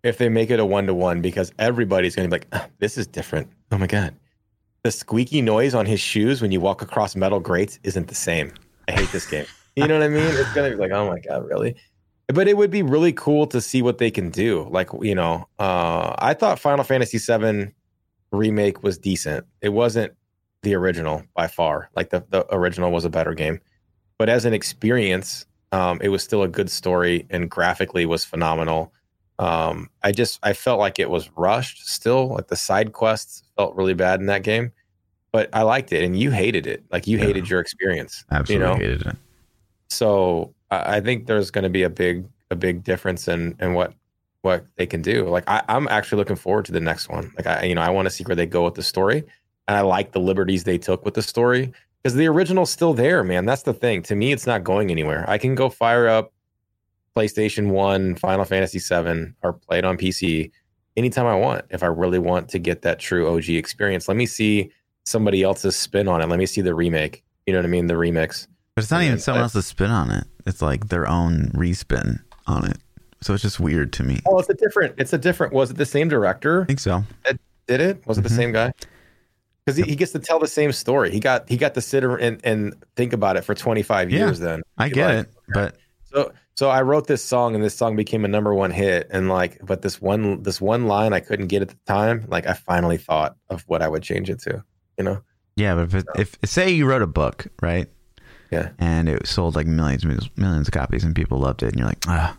if they make it a 1-to-1, because everybody's going to be like, oh, this is different. Oh my god, the squeaky noise on his shoes when you walk across metal grates isn't the same. I hate this game. You know what I mean? It's going to be like, oh my god, really? But it would be really cool to see what they can do. Like I thought Final Fantasy VII Remake was decent. It wasn't the original by far. Like the original was a better game, but as an experience, it was still a good story, and graphically was phenomenal. I felt like it was rushed still. Like the side quests felt really bad in that game, but I liked it, and you hated it. Like you hated your experience. Absolutely hated it. So I think there's going to be a big difference in what they can do. Like I'm actually looking forward to the next one. Like I want to see where they go with the story. And I like the liberties they took with the story, because the original's still there, man. That's the thing. To me, it's not going anywhere. I can go fire up PlayStation 1, Final Fantasy 7, or play it on PC anytime I want. If I really want to get that true OG experience, let me see somebody else's spin on it. Let me see the remake. You know what I mean? The remix. But it's not even someone else's spin on it. It's like their own respin on it. So it's just weird to me. Oh, it's a different. Was it the same director? I think so. That did it? Was it the same guy? Because he gets to tell the same story. He got to sit and think about it for 25 years. Then I get it, but so I wrote this song, and this song became a number 1 hit. And like, but this one line I couldn't get at the time. Like I finally thought of what I would change it to. Yeah, but if say you wrote a book, right? Yeah, and it sold like millions of copies, and people loved it, and you're like, ah.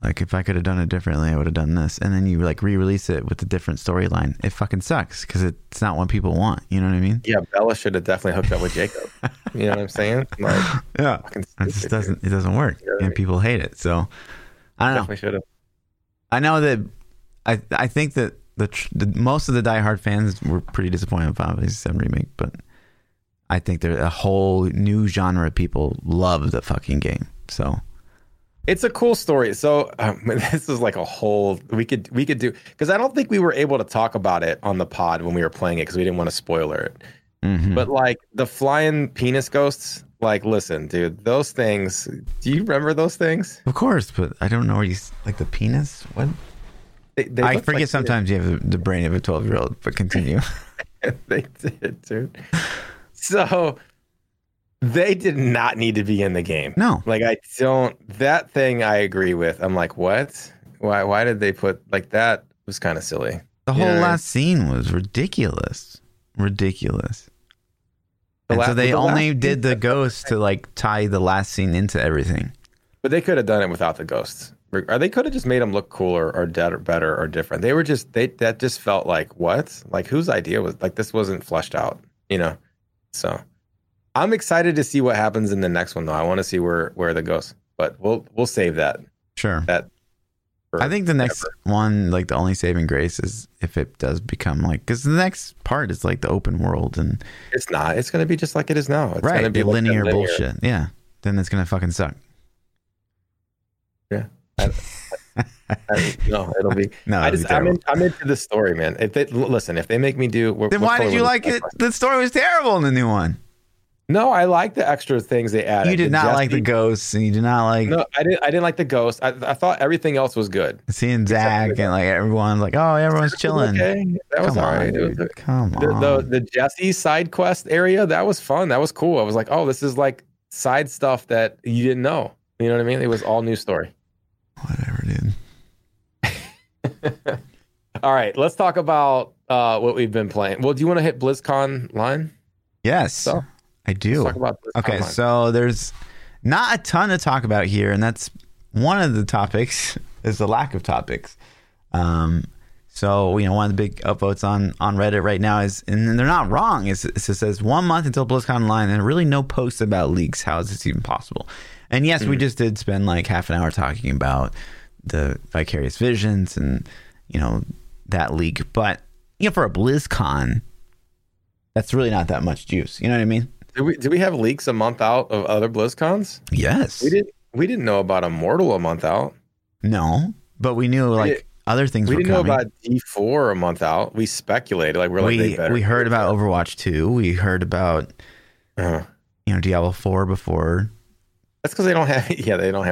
Like if I could have done it differently, I would have done this. And then you like re-release it with a different storyline. It fucking sucks because it's not what people want. You know what I mean? Yeah, Bella should have definitely hooked up with Jacob. You know what I'm saying? Like, yeah, it just doesn't. It doesn't work, and people hate it. So I don't know. Should have. I know that. I think that the most of the diehard fans were pretty disappointed with Final Fantasy VII Remake, but I think there's a whole new genre of people love the fucking game. So. It's a cool story. So this is like a whole we could do, because I don't think we were able to talk about it on the pod when we were playing it because we didn't want to spoiler it. Mm-hmm. But like the flying penis ghosts, like, listen, dude, those things. Do you remember those things? Of course, but I don't know. Are you like the penis? What? They I forget. Like, sometimes you have the brain of a 12-year-old. But continue. They did, dude. So. They did not need to be in the game. No. Like, I don't... That thing I agree with. I'm like, what? Why did they put... Like, that was kind of silly. The whole last scene was ridiculous. Ridiculous. And so they only did the ghost to, like, tie the last scene into everything. But they could have done it without the ghosts. Or they could have just made them look cooler or dead or better or different. They were just... That just felt like, what? Like, whose idea was... Like, this wasn't fleshed out, you know? So... I'm excited to see what happens in the next one, though. I want to see where that goes, but we'll save that. Sure. I think the next one, like the only saving grace is if it does become like, because the next part is like the open world, and it's not. It's going to be just like it is now. It's going to be linear bullshit. Yeah. Then it's going to fucking suck. Yeah. I'm into the story, man. If they make me do, then why did you like it? The story was terrible in the new one. No, I like the extra things they added. You did not like the ghosts, and you did not like... No, I didn't like the ghosts. I thought everything else was good. Seeing Zach and like everyone, like, oh, everyone's chilling. Okay. That was all right. Come on. The Jesse side quest area, that was fun. That was cool. I was like, oh, this is like side stuff that you didn't know. You know what I mean? It was all new story. Whatever, dude. All right, let's talk about what we've been playing. Well, do you want to hit BlizzCon line? Yes. So? I do. Talk about this timeline. So there's not a ton to talk about here, and that's one of the topics is the lack of topics. So one of the big upvotes on Reddit right now is, and they're not wrong. It says 1 month until BlizzConline, and really no posts about leaks. How is this even possible? And yes, we just did spend like half an hour talking about the Vicarious Visions and that leak, but for a BlizzCon, that's really not that much juice. You know what I mean? Do we have leaks a month out of other BlizzCons? Yes. We didn't know about Immortal a month out. No, but we knew other things were coming. We didn't know about D4 a month out. We speculated. We heard about Overwatch 2. We heard about Diablo 4 before. That's because they don't have anything new. they don't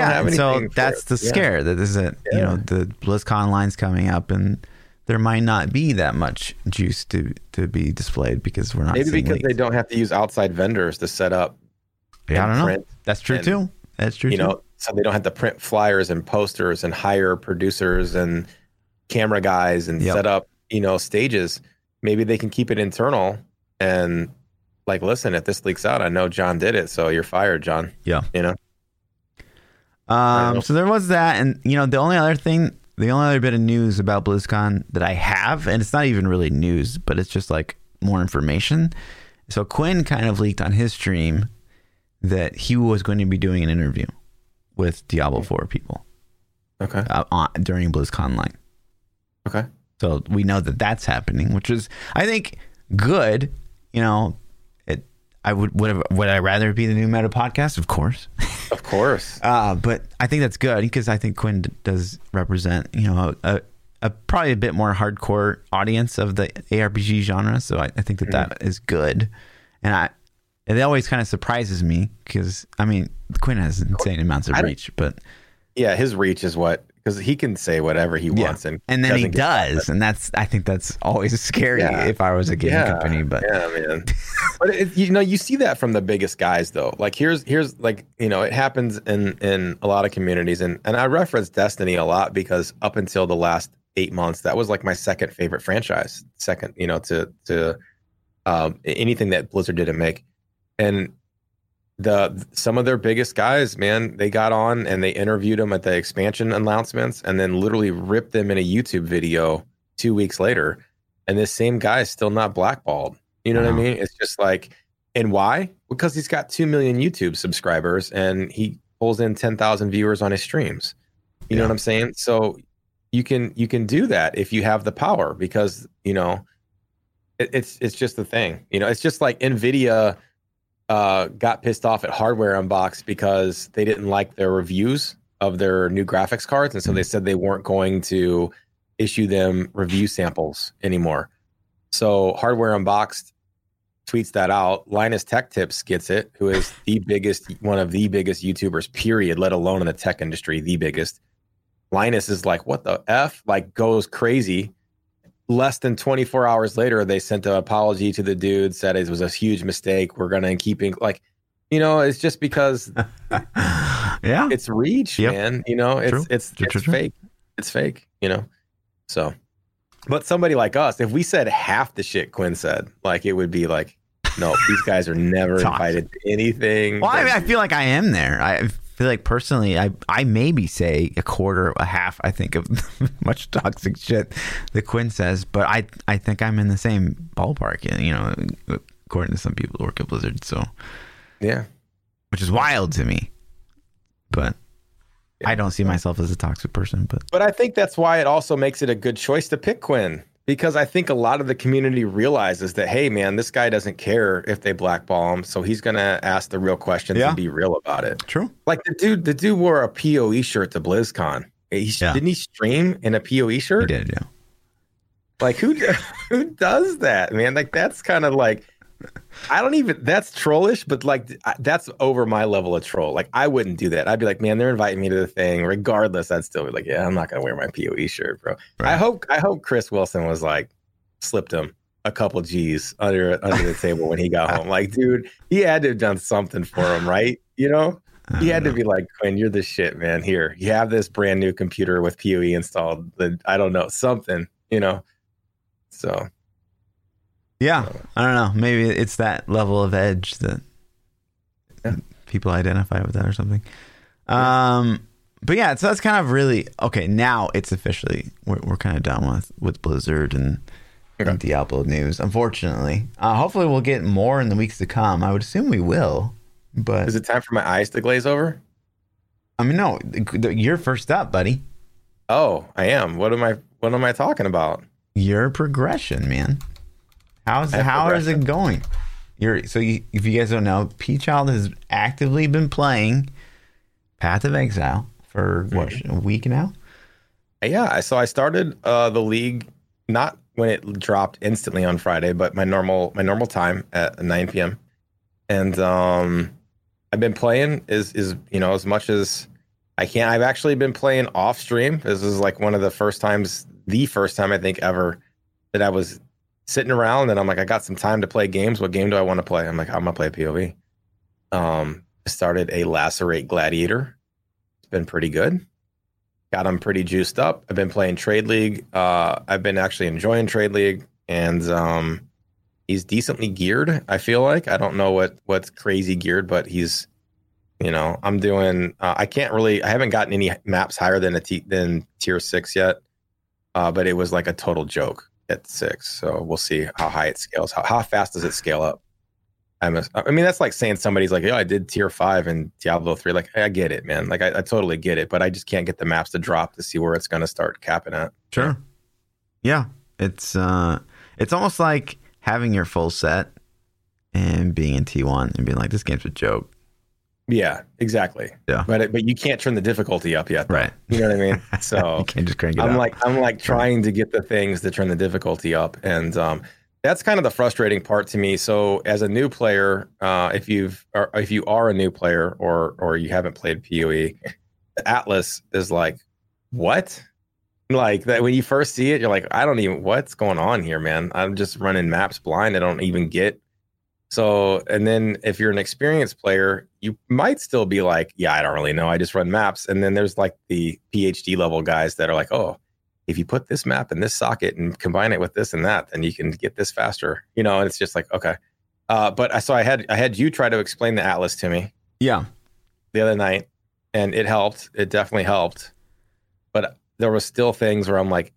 have anything. So that's the scare that this is it. Yeah. The BlizzCon line's coming up, and there might not be that much juice to be displayed because we're not. Maybe because leaks. They don't have to use outside vendors to set up. Yeah, I don't know. That's true too. That's true. So they don't have to print flyers and posters and hire producers and camera guys and set up stages. Maybe they can keep it internal and like, listen, if this leaks out, I know John did it, so you're fired, John. Yeah, So there was that, and the only other bit of news about BlizzCon that I have, and it's not even really news, but it's just like more information. So Quinn kind of leaked on his stream that he was going to be doing an interview with Diablo 4 people. Okay. During BlizzConline. Okay. So we know that that's happening, which is, I think, good. Would I rather be the new Meta Podcast? Of course. Of course. But I think that's good because I think Quinn does represent, a probably a bit more hardcore audience of the ARPG genre. So I think that is good. And it always kind of surprises me because, Quinn has insane amounts of reach, but. Yeah, his reach is what, because he can say whatever he wants. And then he does. And I think that's always scary if I was a game company. But yeah, man. But you see that from the biggest guys, though. Like here's like, it happens in a lot of communities. And I reference Destiny a lot because up until the last 8 months, that was like my second favorite franchise. Second, to anything that Blizzard didn't make. And some of their biggest guys, man, they got on and they interviewed them at the expansion announcements and then literally ripped them in a YouTube video 2 weeks later. And this same guy is still not blackballed. You know what I mean? It's just like, and why? Because he's got 2 million YouTube subscribers and he pulls in 10,000 viewers on his streams. You know what I'm saying? So you can do that if you have the power because, it's just the thing, it's just like NVIDIA got pissed off at Hardware Unboxed because they didn't like their reviews of their new graphics cards. And so they said they weren't going to issue them review samples anymore. So Hardware Unboxed tweets that out. Linus Tech Tips gets it, who is the biggest, one of the biggest YouTubers, period, let alone in the tech industry, the biggest. Linus is like, what the F? Like, goes crazy. Less than 24 hours later, they sent an apology to the dude, said it was a huge mistake. We're going to keep it. Like, you know, it's just because yeah, it's reach, yep, man. You know, it's true. Fake. It's fake, you know? So, but somebody like us, if we said half the shit Quinn said, like, it would be like, no, these guys are never invited to anything. Well, I mean, I feel like I am there. I feel like personally, I maybe say a quarter, a half, I think, of much toxic shit that Quinn says, but I think I'm in the same ballpark, you know, according to some people who work at Blizzard. So, yeah, which is wild to me, but yeah, I don't see myself as a toxic person, but I think that's why it also makes it a good choice to pick Quinn, because I think a lot of the community realizes that, hey, man, this guy doesn't care if they blackball him, so he's going to ask the real questions, yeah, and be real about it. True. Like, the dude wore a PoE shirt to BlizzCon. Didn't he stream in a PoE shirt? He did, yeah. Like, who does that, man? Like, that's kind of like, that's trollish, but like, that's over my level of troll. Like, I wouldn't do that. I'd be like, man, they're inviting me to the thing. Regardless, I'd still be like, yeah, I'm not going to wear my PoE shirt, bro. Right. I hope Chris Wilson was like, slipped him a couple G's under the table when he got home. Like, dude, he had to have done something for him, right? You know, he had to be like, Quinn, you're the shit, man. Here, you have this brand new computer with PoE installed. I don't know, something, you know, so. Yeah, I don't know. Maybe it's that level of edge that people identify with that or something. But yeah, so that's kind of really, okay, now it's officially, we're kind of done with Blizzard and Diablo news, unfortunately. Hopefully we'll get more in the weeks to come. I would assume we will. But is it time for my eyes to glaze over? I mean, no, you're first up, buddy. Oh, I am. What am I talking about? Your progression, man. How is it going? If you guys don't know, P-Child has actively been playing Path of Exile for a week now? Yeah, so I started the league not when it dropped instantly on Friday, but my normal time at 9 p.m. And I've been playing is you know, as much as I can. I've actually been playing off stream. This is like one of the first time I think ever that I was sitting around and I'm like, I got some time to play games. What game do I want to play? I'm like, I'm gonna play POV. Started a Lacerate Gladiator. It's been pretty good. Got him pretty juiced up. I've been playing Trade League. I've been actually enjoying Trade League, and he's decently geared. I feel like, I don't know what's crazy geared, but he's, you know, I'm doing. I haven't gotten any maps higher than tier 6 yet, but it was like a total joke at 6, so we'll see how high it scales. How fast does it scale up? I mean, that's like saying somebody's like, "Yo, I did tier 5 in Diablo 3." Like, I get it, man. Like, I totally get it, but I just can't get the maps to drop to see where it's going to start capping at. Sure. Yeah, it's almost like having your full set and being in T1 and being like, "This game's a joke." Yeah, exactly. Yeah, but you can't turn the difficulty up yet, though. Right? You know what I mean? So you can't just crank it up. I'm like trying to get the things to turn the difficulty up, and that's kind of the frustrating part to me. So as a new player, if you are a new player or you haven't played PoE, the Atlas is like, what? Like that when you first see it, you're like, I don't even, what's going on here, man? I'm just running maps blind. I don't even get. So, and then if you're an experienced player, you might still be like, yeah, I don't really know. I just run maps. And then there's like the PhD level guys that are like, oh, if you put this map in this socket and combine it with this and that, then you can get this faster, you know? And it's just like, okay. But I had you try to explain the Atlas to me. Yeah. The other night, and it helped. It definitely helped. But there were still things where I'm like,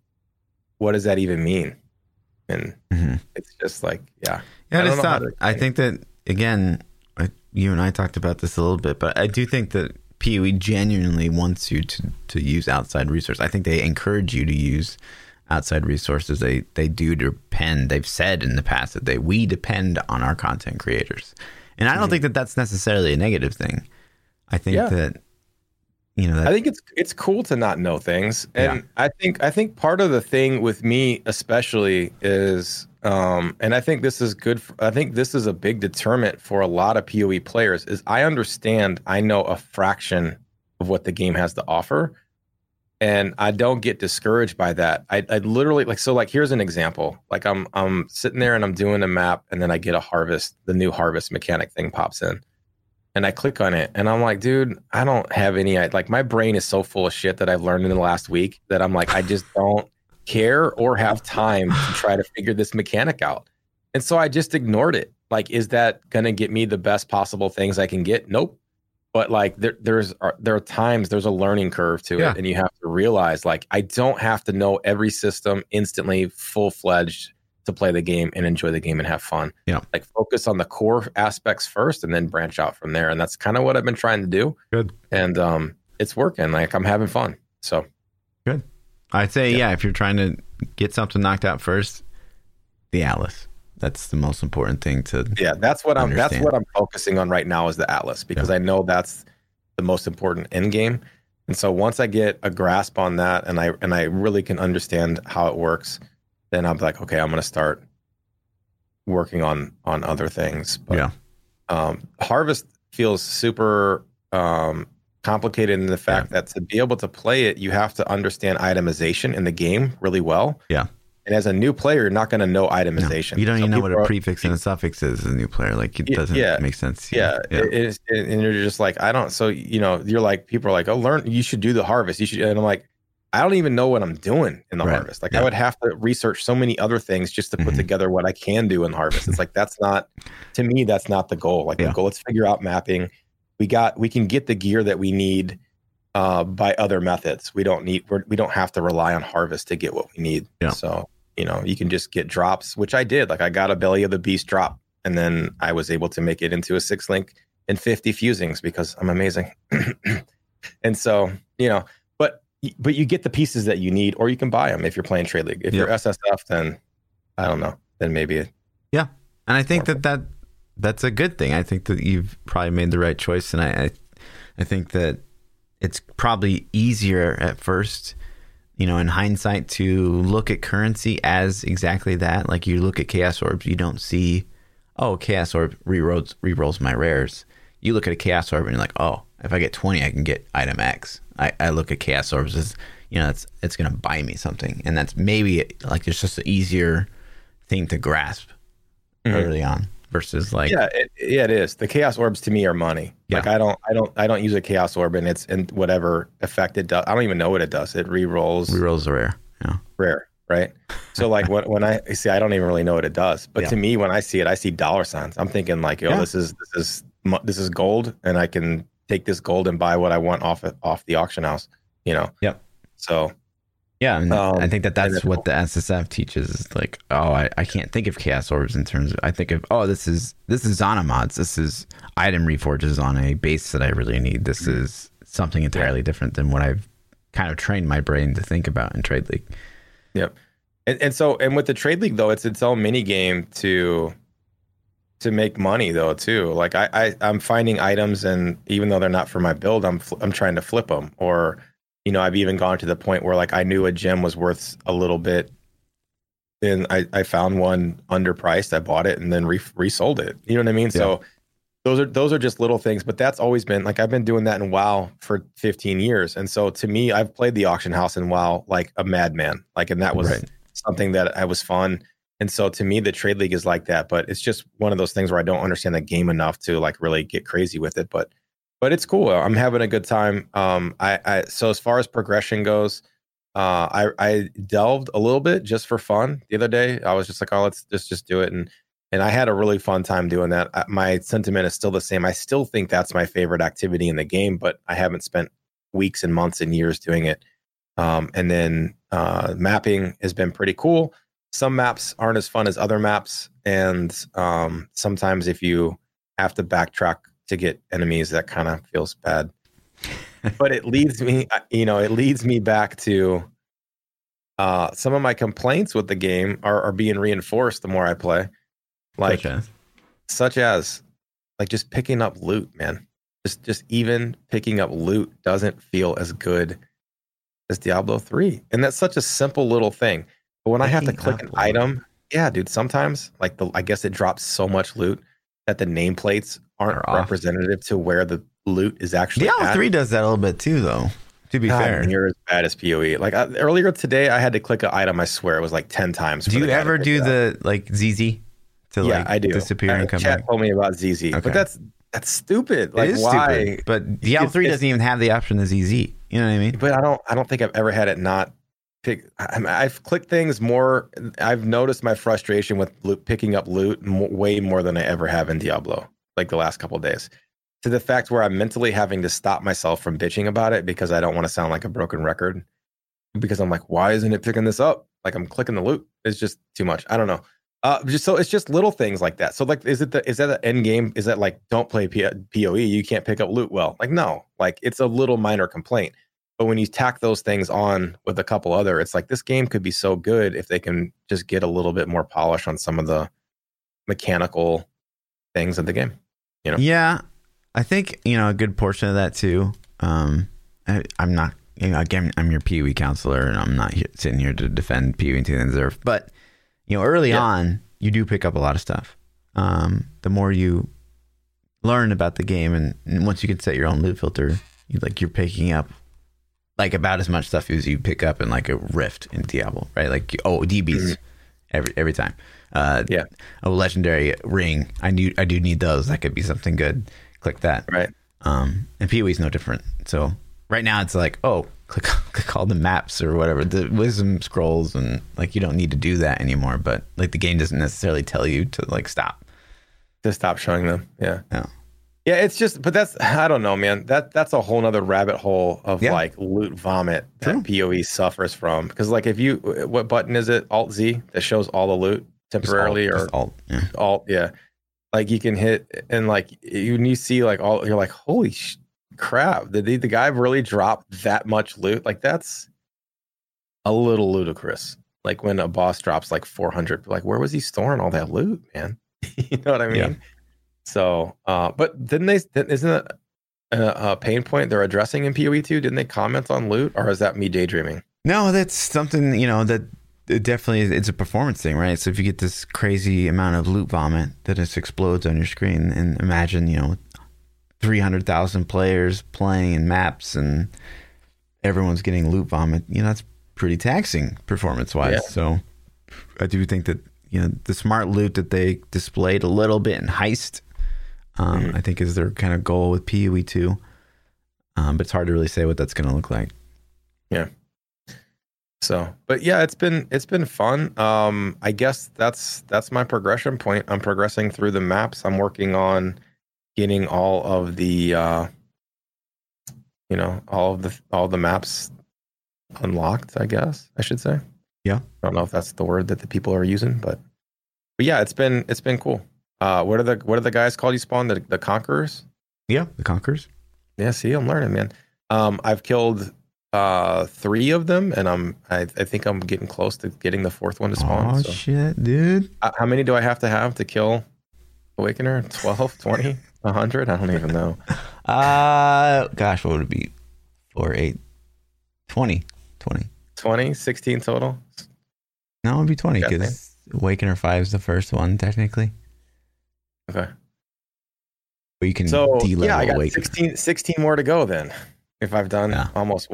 what does that even mean? And it's just like, yeah. Yeah, I think that, again, you and I talked about this a little bit, but I do think that PoE genuinely wants you to use outside resources. I think they encourage you to use outside resources. They do depend. They've said in the past that we depend on our content creators. And I don't think that that's necessarily a negative thing. I think that, you know, that... I think it's cool to not know things. And I think part of the thing with me especially is, and I think this is good. I think this is a big determinant for a lot of PoE players is I understand, I know a fraction of what the game has to offer. And I don't get discouraged by that. I literally like here's an example. Like I'm sitting there and I'm doing a map and then I get a harvest, the new harvest mechanic thing pops in. And I click on it and I'm like, dude, I don't have any, like my brain is so full of shit that I've learned in the last week that I'm like, I just don't care or have time to try to figure this mechanic out. And so I just ignored it. Like, is that going to get me the best possible things I can get? Nope. But like there are times there's a learning curve to it. And you have to realize, like, I don't have to know every system instantly full fledged to play the game and enjoy the game and have fun. Yeah. Like focus on the core aspects first and then branch out from there. And that's kind of what I've been trying to do. Good. And it's working. Like I'm having fun. So good. I'd say, if you're trying to get something knocked out first, the Atlas. That's the most important thing to that's what understand. That's what I'm focusing on right now is the Atlas, because I know that's the most important end game. And so once I get a grasp on that and I really can understand how it works, then I'm like, okay, I'm going to start working on other things. But, Harvest feels super complicated in the fact that to be able to play it, you have to understand itemization in the game really well. Yeah. And as a new player, you're not going to know itemization. No, you don't even know what a prefix and a suffix is as a new player. Like, it doesn't make sense. And you're just like, I don't. So, you know, you're like, people are like, oh, learn. You should do the harvest. You should. And I'm like, I don't even know what I'm doing in the harvest. Like, I would have to research so many other things just to put together what I can do in harvest. It's like, that's not, to me, that's not the goal. Like, the goal is figure out mapping. We can get the gear that we need by other methods. We don't have to rely on harvest to get what we need. Yeah. So, you know, you can just get drops, which I did. Like, I got a Belly of the Beast drop, and then I was able to make it into a 6-link and 50 fusings because I'm amazing. And so, you know, but you get the pieces that you need, or you can buy them if you're playing Trade League. If you're SSF, then I don't know, then maybe. Yeah. And I think that's a good thing. I think that you've probably made the right choice. And I think that it's probably easier at first, you know, in hindsight, to look at currency as exactly that. Like, you look at Chaos Orbs, you don't see, oh, Chaos Orb re-rolls my rares. You look at a Chaos Orb and you're like, oh, if I get 20, I can get item X. I look at Chaos Orbs as, you know, it's going to buy me something. And that's maybe, like, it's just an easier thing to grasp early on. Versus like it is. The Chaos Orbs to me are money. Yeah. Like, I don't use a Chaos Orb and it's in whatever effect it does. I don't even know what it does. It re-rolls a rare. Yeah. Rare, right? So like when I see, I don't even really know what it does. But to me, when I see it, I see dollar signs. I'm thinking like, oh, this is gold, and I can take this gold and buy what I want off the auction house. You know. Yep. So. Yeah, I think that's what the SSF teaches. Is like, oh, I can't think of Chaos Orbs in terms of, I think of, oh, this is Zonamods. This is item reforges on a base that I really need. This is something entirely different than what I've kind of trained my brain to think about in Trade League. Yep. And with the Trade League though, it's its own mini game to make money though too. Like I'm finding items, and even though they're not for my build, I'm trying to flip them. Or, you know, I've even gone to the point where, like, I knew a gem was worth a little bit, and I found one underpriced. I bought it and then resold it. You know what I mean? Yeah. So those are just little things, but that's always been, like, I've been doing that in WoW for 15 years. And so to me, I've played the auction house in WoW like a madman. Like, and that was something that I was fun. And so to me, the Trade League is like that, but it's just one of those things where I don't understand the game enough to, like, really get crazy with it. But it's cool. I'm having a good time. So as far as progression goes, I delved a little bit just for fun the other day. I was just like, oh, let's just do it. And I had a really fun time doing that. My sentiment is still the same. I still think that's my favorite activity in the game, but I haven't spent weeks and months and years doing it. And then mapping has been pretty cool. Some maps aren't as fun as other maps. And sometimes if you have to backtrack to get enemies, that kind of feels bad, but it leads me back to some of my complaints with the game are being reinforced the more I play, like such as like just picking up loot, man. Just even picking up loot doesn't feel as good as Diablo 3. And that's such a simple little thing. But when I have to click an item, yeah, dude, sometimes like I guess it drops so much loot that the nameplates aren't representative to where the loot is actually. Diablo 3 does that a little bit too, though. To be fair, near as bad as PoE. Like earlier today, I had to click an item. I swear it was like 10 times. Do you ever do the like ZZ? Yeah, I do. Disappear and come back. Chat told me about ZZ, but that's stupid. Like, why? Stupid. But Diablo 3 doesn't even have the option of ZZ. You know what I mean? But I don't think I've ever had it not pick. I've clicked things more. I've noticed my frustration with loot, picking up loot way more than I ever have in Diablo. Like the last couple of days, to the fact where I'm mentally having to stop myself from bitching about it because I don't want to sound like a broken record. Because I'm like, why isn't it picking this up? Like I'm clicking the loot. It's just too much. I don't know. So it's just little things like that. So like, is that the end game? Is that like, don't play PoE, you can't pick up loot? Well, like, no, like it's a little minor complaint, but when you tack those things on with a couple other, it's like, this game could be so good if they can just get a little bit more polish on some of the mechanical things of the game, you know? Yeah. I think, you know, a good portion of that too. I'm not, you know, again, I'm your PoE counselor and I'm not sitting here to defend PoE to the end of the earth, but you know, early on, you do pick up a lot of stuff. The more you learn about the game, and once you can set your own loot filter, you're picking up like about as much stuff as you pick up in like a rift in Diablo, right? Like DBs every time. A legendary ring. I do need those. That could be something good. Click that. Right. And PoE is no different. So right now it's like click all the maps or whatever, the wisdom scrolls, and like you don't need to do that anymore, but like the game doesn't necessarily tell you to like stop showing them. Yeah It's just, but that's, I don't know, man, that's a whole nother rabbit hole of like loot vomit that PoE suffers from, because like if you, what button is it, alt Z, that shows all the loot temporarily? Just alt, or just alt. Yeah, like you can hit and like you see like all, you're like, holy crap, did the guy really drop that much loot? Like that's a little ludicrous. Like when a boss drops like 400, like where was he storing all that loot, man? You know what I mean? Yeah. So but isn't that a pain point they're addressing in PoE 2? Didn't they comment on loot, or is that me daydreaming? No, that's something, you know, that it definitely is, it's a performance thing, right? So if you get this crazy amount of loot vomit that just explodes on your screen, and imagine, you know, 300,000 players playing in maps and everyone's getting loot vomit, you know, that's pretty taxing performance wise. Yeah. So I do think that, you know, the smart loot that they displayed a little bit in Heist, I think is their kind of goal with PoE 2. But it's hard to really say what that's going to look like. Yeah. So, but yeah, it's been fun. I guess that's my progression point. I'm progressing through the maps. I'm working on getting all of the, all the maps unlocked, I guess I should say. Yeah. I don't know if that's the word that the people are using, but yeah, it's been cool. What are the guys called you spawned? The Conquerors? Yeah. The Conquerors. Yeah. See, I'm learning, man. I've killed, 3 of them, and I think I'm getting close to getting the 4th one to spawn. Oh, so. Shit, dude. How many do I have to kill Awakener? 12, 20? 100? I don't even know. Gosh, what would it be? 4, 8, 20. 20? 16 total? No, it would be 20, because Awakener 5 is the first one, technically. Okay. But you can de-level I got Awakener. 16 more to go, then. If I've done almost,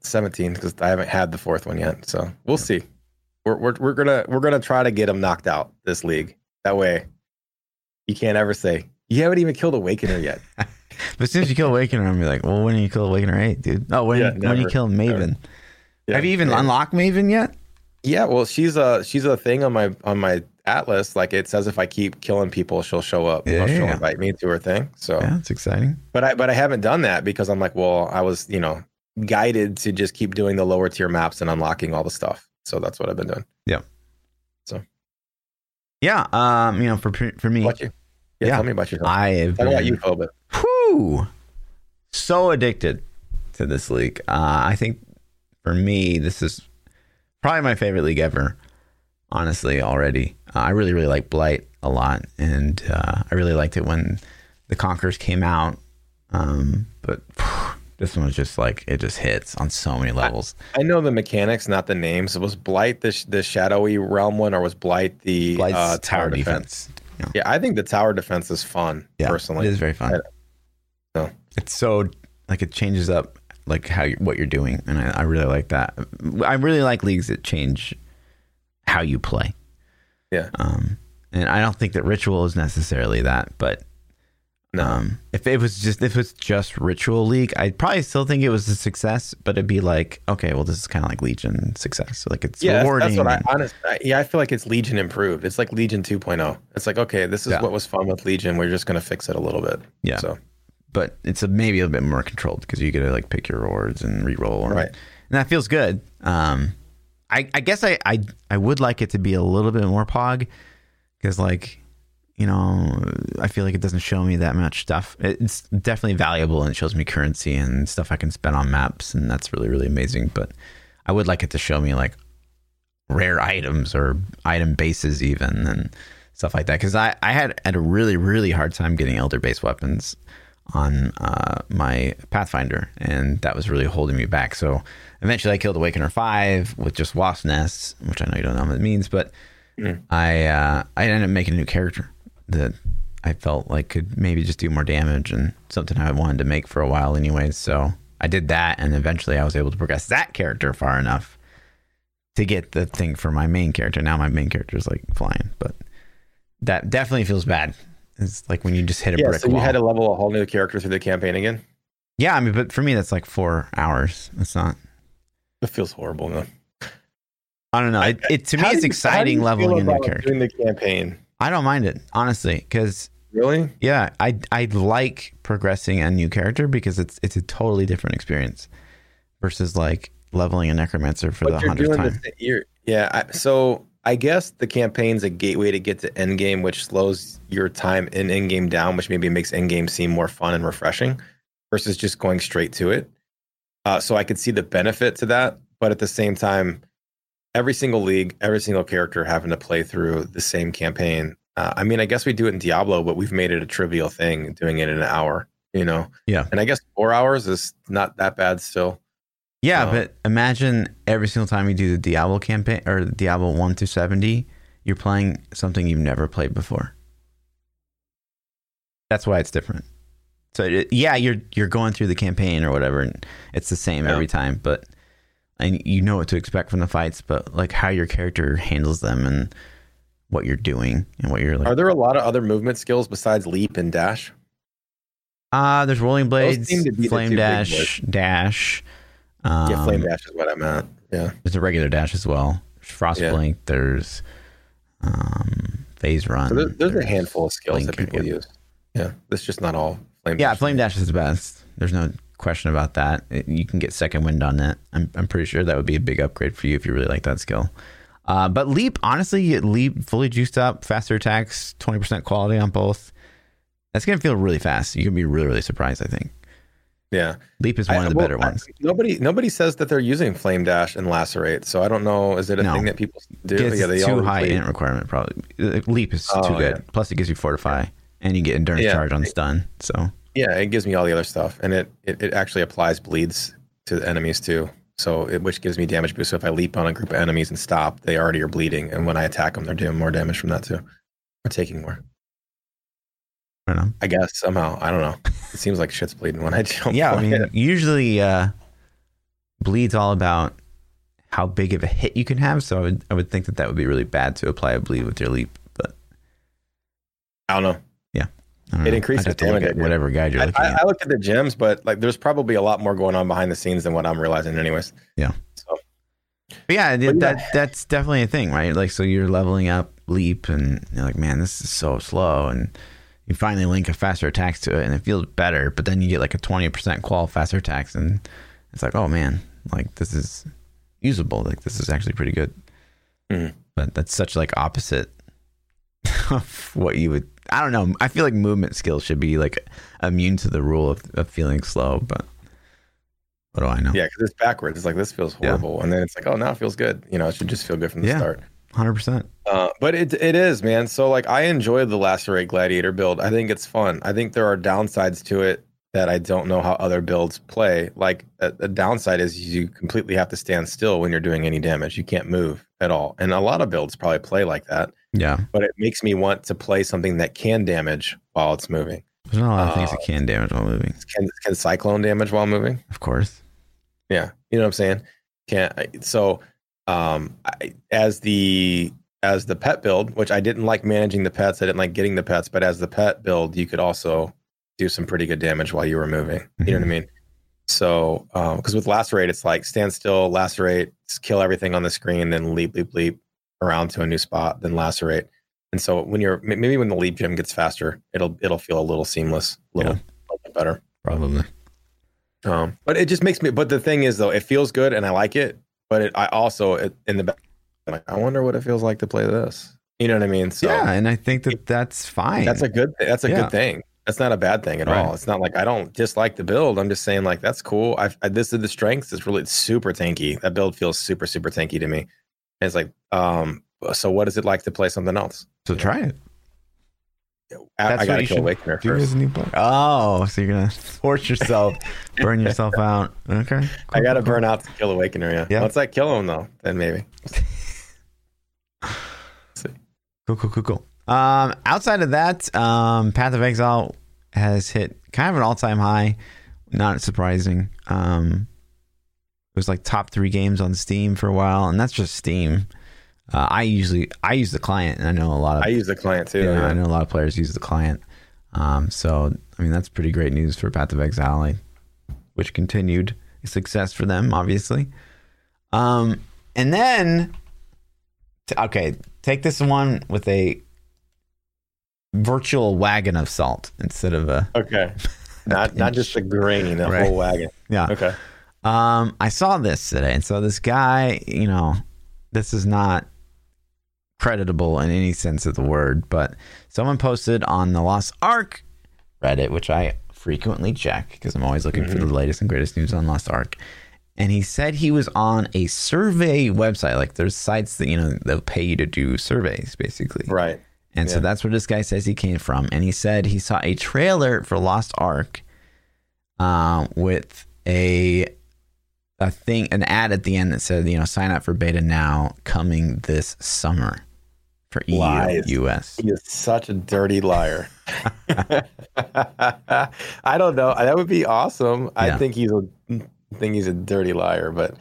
17, because I haven't had the 4th one yet. So we'll see. We're gonna try to get them knocked out this league. That way, you can't ever say, you haven't even killed Awakener yet. But as soon as you kill Awakener, I'm like, well, when did you kill Awakener 8, dude? Oh, when you kill Maven? Yeah, have you even unlocked Maven yet? Yeah, well, she's a thing on my Atlas. Like it says, if I keep killing people, she'll show up. Yeah, she'll invite me to her thing. So yeah, it's exciting. But I haven't done that because I'm like, well, I was, you know, guided to just keep doing the lower tier maps and unlocking all the stuff. So that's what I've been doing. Yeah. So. Yeah. You know, for me. What you? Yeah, tell me about yourself. Tell me about you, Phobit. Whoo! So addicted to this league. I think for me, this is probably my favorite league ever. Honestly, already. I really like Blight a lot, and I really liked it when The Conquerors came out, but this one was just like, it just hits on so many levels. I know the mechanics, not the names. Was Blight the Shadowy Realm one, or was Blight the tower defense? No. Yeah, I think the tower defense is fun, personally. It is very fun. So it's so, like, it changes up like how what you're doing, and I really like that. I really like leagues that change how you play. Yeah. And I don't think that Ritual is necessarily that, but no. If it was just Ritual League, I'd probably still think it was a success, but it'd be like, okay, well, this is kind of like Legion success. So like it's rewarding. That's what I feel like it's Legion improved. It's like Legion 2.0. It's like, okay, this is what was fun with Legion. We're just going to fix it a little bit. Yeah. So, but it's maybe a little bit more controlled because you get to like pick your rewards and reroll. Right. And that feels good. I guess I would like it to be a little bit more Pog, because like, you know, I feel like it doesn't show me that much stuff. It's definitely valuable, and it shows me currency and stuff I can spend on maps, and that's really, really amazing. But I would like it to show me like rare items or item bases even and stuff like that, because I had a really, really hard time getting elder-based weapons on my Pathfinder, and that was really holding me back. So eventually I killed Awakener 5 with just Wasp Nests, which I know you don't know what it means, but I ended up making a new character that I felt like could maybe just do more damage, and something I wanted to make for a while anyways. So I did that, and eventually I was able to progress that character far enough to get the thing for my main character. Now my main character is like flying, but that definitely feels bad. It's like when you just hit a brick wall. So you had to level a whole new character through the campaign again? Yeah, I mean, but for me, that's like 4 hours. It's not... It feels horrible, though. I don't know. To me, it's exciting leveling a new character. Doing the campaign? I don't mind it, honestly, because... Really? Yeah, I like progressing a new character because it's a totally different experience versus like leveling a necromancer for the 100th time. I guess the campaign's a gateway to get to endgame, which slows your time in endgame down, which maybe makes endgame seem more fun and refreshing versus just going straight to it. So I could see the benefit to that. But at the same time, every single league, every single character having to play through the same campaign. I mean, I guess we do it in Diablo, but we've made it a trivial thing, doing it in an hour, you know? Yeah. And I guess 4 hours is not that bad still. Yeah, but imagine every single time you do the Diablo campaign or the Diablo 1 through 70, you're playing something you've never played before. That's why it's different. So you're going through the campaign or whatever, and it's the same every time, but and you know what to expect from the fights, but like how your character handles them and what you're doing and what you're like. Are there a lot of other movement skills besides leap and dash? There's rolling blades, flame dash, dash. Flame dash is what I meant. Yeah, there's a regular dash as well. There's frostblink. Yeah. There's phase run. So there's a handful of skills that people use. Yeah, it's just not all flame. Yeah, dash flame dash is the best. There's no question about that. You can get second wind on it. I'm pretty sure that would be a big upgrade for you if you really like that skill. But leap, honestly, you leap fully juiced up, faster attacks, 20% quality on both. That's gonna feel really fast. You're gonna be really, really surprised, I think. Yeah, leap is one of the better ones. Nobody says that they're using flame dash and lacerate, so I don't know. Is it a thing that people do? It's too high int requirement. Probably leap is too good. Yeah. Plus, it gives you fortify and you get endurance charge on stun. So it gives me all the other stuff, and it actually applies bleeds to the enemies too. So which gives me damage boost. So if I leap on a group of enemies and stop, they already are bleeding, and when I attack them, they're doing more damage from that too, or taking more. I guess somehow. I don't know. It seems like shit's bleeding when I jump. Yeah, I mean, usually bleed's all about how big of a hit you can have. So I would think that would be really bad to apply a bleed with your leap. But I don't know. Yeah, it increases damage. Whatever guide you're looking at. I looked at the gems, but like, there's probably a lot more going on behind the scenes than what I'm realizing, anyways. Yeah. So. But yeah, that's definitely a thing, right? Like, so you're leveling up leap, and you're like, man, this is so slow, and you finally link a faster attacks to it, and it feels better, but then you get like a 20% qual faster attacks, and it's like, oh man, like this is usable. Like this is actually pretty good. But that's such like opposite of what you would, I don't know. I feel like movement skills should be like immune to the rule of feeling slow, but what do I know? Yeah. Cause it's backwards. It's like, this feels horrible. And then it's like, oh, now it feels good. You know, it should just feel good from the start. 100%. But it is, man. So like, I enjoyed the Lacerate Gladiator build. I think it's fun. I think there are downsides to it that I don't know how other builds play. Like a downside is you completely have to stand still when you're doing any damage. You can't move at all. And a lot of builds probably play like that. Yeah. But it makes me want to play something that can damage while it's moving. There's not a lot of things that can damage while moving. Can Cyclone damage while moving? Of course. Yeah. You know what I'm saying? Can't. So as the pet build, which I didn't like managing the pets, I didn't like getting the pets, but as the pet build, you could also do some pretty good damage while you were moving. You know what I mean? So, because with Lacerate, it's like stand still, lacerate, kill everything on the screen, then leap, leap, leap around to a new spot, then lacerate. And so when you're when the leap gym gets faster, it'll feel a little seamless, a little bit better, probably. But it just makes me. But the thing is, though, it feels good and I like it. But I also in the back, I'm like, I wonder what it feels like to play this. You know what I mean? So, yeah, and I think that's fine. That's a good thing. That's not a bad thing at all. It's not like I don't dislike the build. I'm just saying, like, that's cool. This is the strengths. It's really super tanky. That build feels super, super tanky to me. And it's like, so what is it like to play something else? So try it. I got to kill Awakener first. Oh, so you're going to force yourself, burn yourself out. Okay. Cool, I got to burn out to kill Awakener, yeah. Once I kill him, though, then maybe. See. Cool. Outside of that, Path of Exile has hit kind of an all-time high. Not surprising. It was like top 3 games on Steam for a while, and that's just Steam. I use the client, and I know a lot of. I use the client too. Yeah. I know a lot of players use the client. So I mean, that's pretty great news for Path of Exile, which continued success for them, obviously. And then, take this one with a virtual wagon of salt instead of a not just a grain, a whole wagon. Yeah. Okay. I saw this today, and so this guy, this is not creditable in any sense of the word, but someone posted on the Lost Ark Reddit, which I frequently check because I'm always looking for the latest and greatest news on Lost Ark. And he said he was on a survey website. Like, there's sites that they'll pay you to do surveys, basically. Right. And so that's where this guy says he came from. And he said he saw a trailer for Lost Ark with a thing, an ad at the end that said, sign up for beta now, coming this summer for EU and US. He is such a dirty liar. I don't know. That would be awesome. Yeah. I think he's a dirty liar, but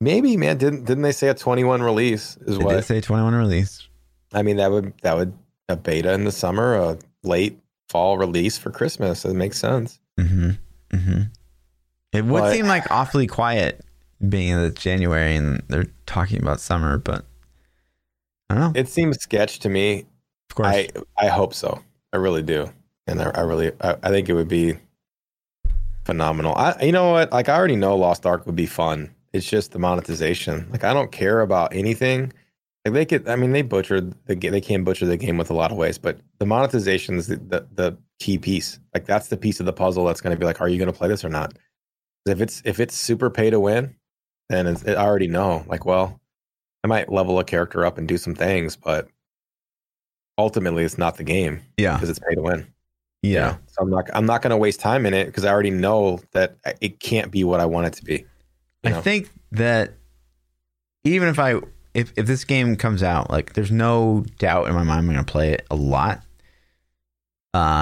maybe, man. Didn't they say a 21 release is what? They did say 21 release. I mean, that would a beta in the summer, a late fall release for Christmas. It makes sense. It would seem like awfully quiet being in January and they're talking about summer, but I don't know. It seems sketch to me. Of course, I hope so. I really do, and I think it would be phenomenal. You know what? Like, I already know Lost Ark would be fun. It's just the monetization. Like, I don't care about anything. Like, they could, I mean, they can butcher the game with a lot of ways, but the monetization is the key piece. Like, that's the piece of the puzzle that's going to be like, are you going to play this or not? If it's super pay to win, then I already know. Like, well, I might level a character up and do some things, but ultimately, it's not the game. Yeah, because it's pay to win. Yeah, so I'm not going to waste time in it because I already know that it can't be what I want it to be. I think that even if this game comes out, like, there's no doubt in my mind I'm going to play it a lot.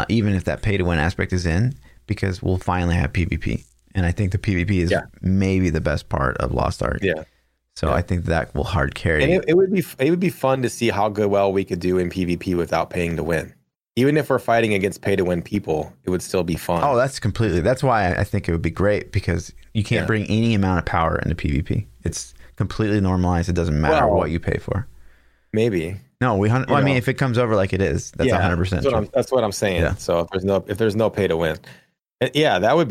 Even if that pay to win aspect is in, because we'll finally have PvP, and I think the PvP is maybe the best part of Lost Ark. Yeah. So I think that will hard carry. And it would be fun to see how well we could do in PvP without paying to win. Even if we're fighting against pay-to-win people, it would still be fun. Oh, that's why I think it would be great, because you can't bring any amount of power into PvP. It's completely normalized. It doesn't matter what you pay for. Maybe. No, I mean, if it comes over like it is, that's 100%. That's what I'm saying. Yeah. So if there's no pay-to-win, that would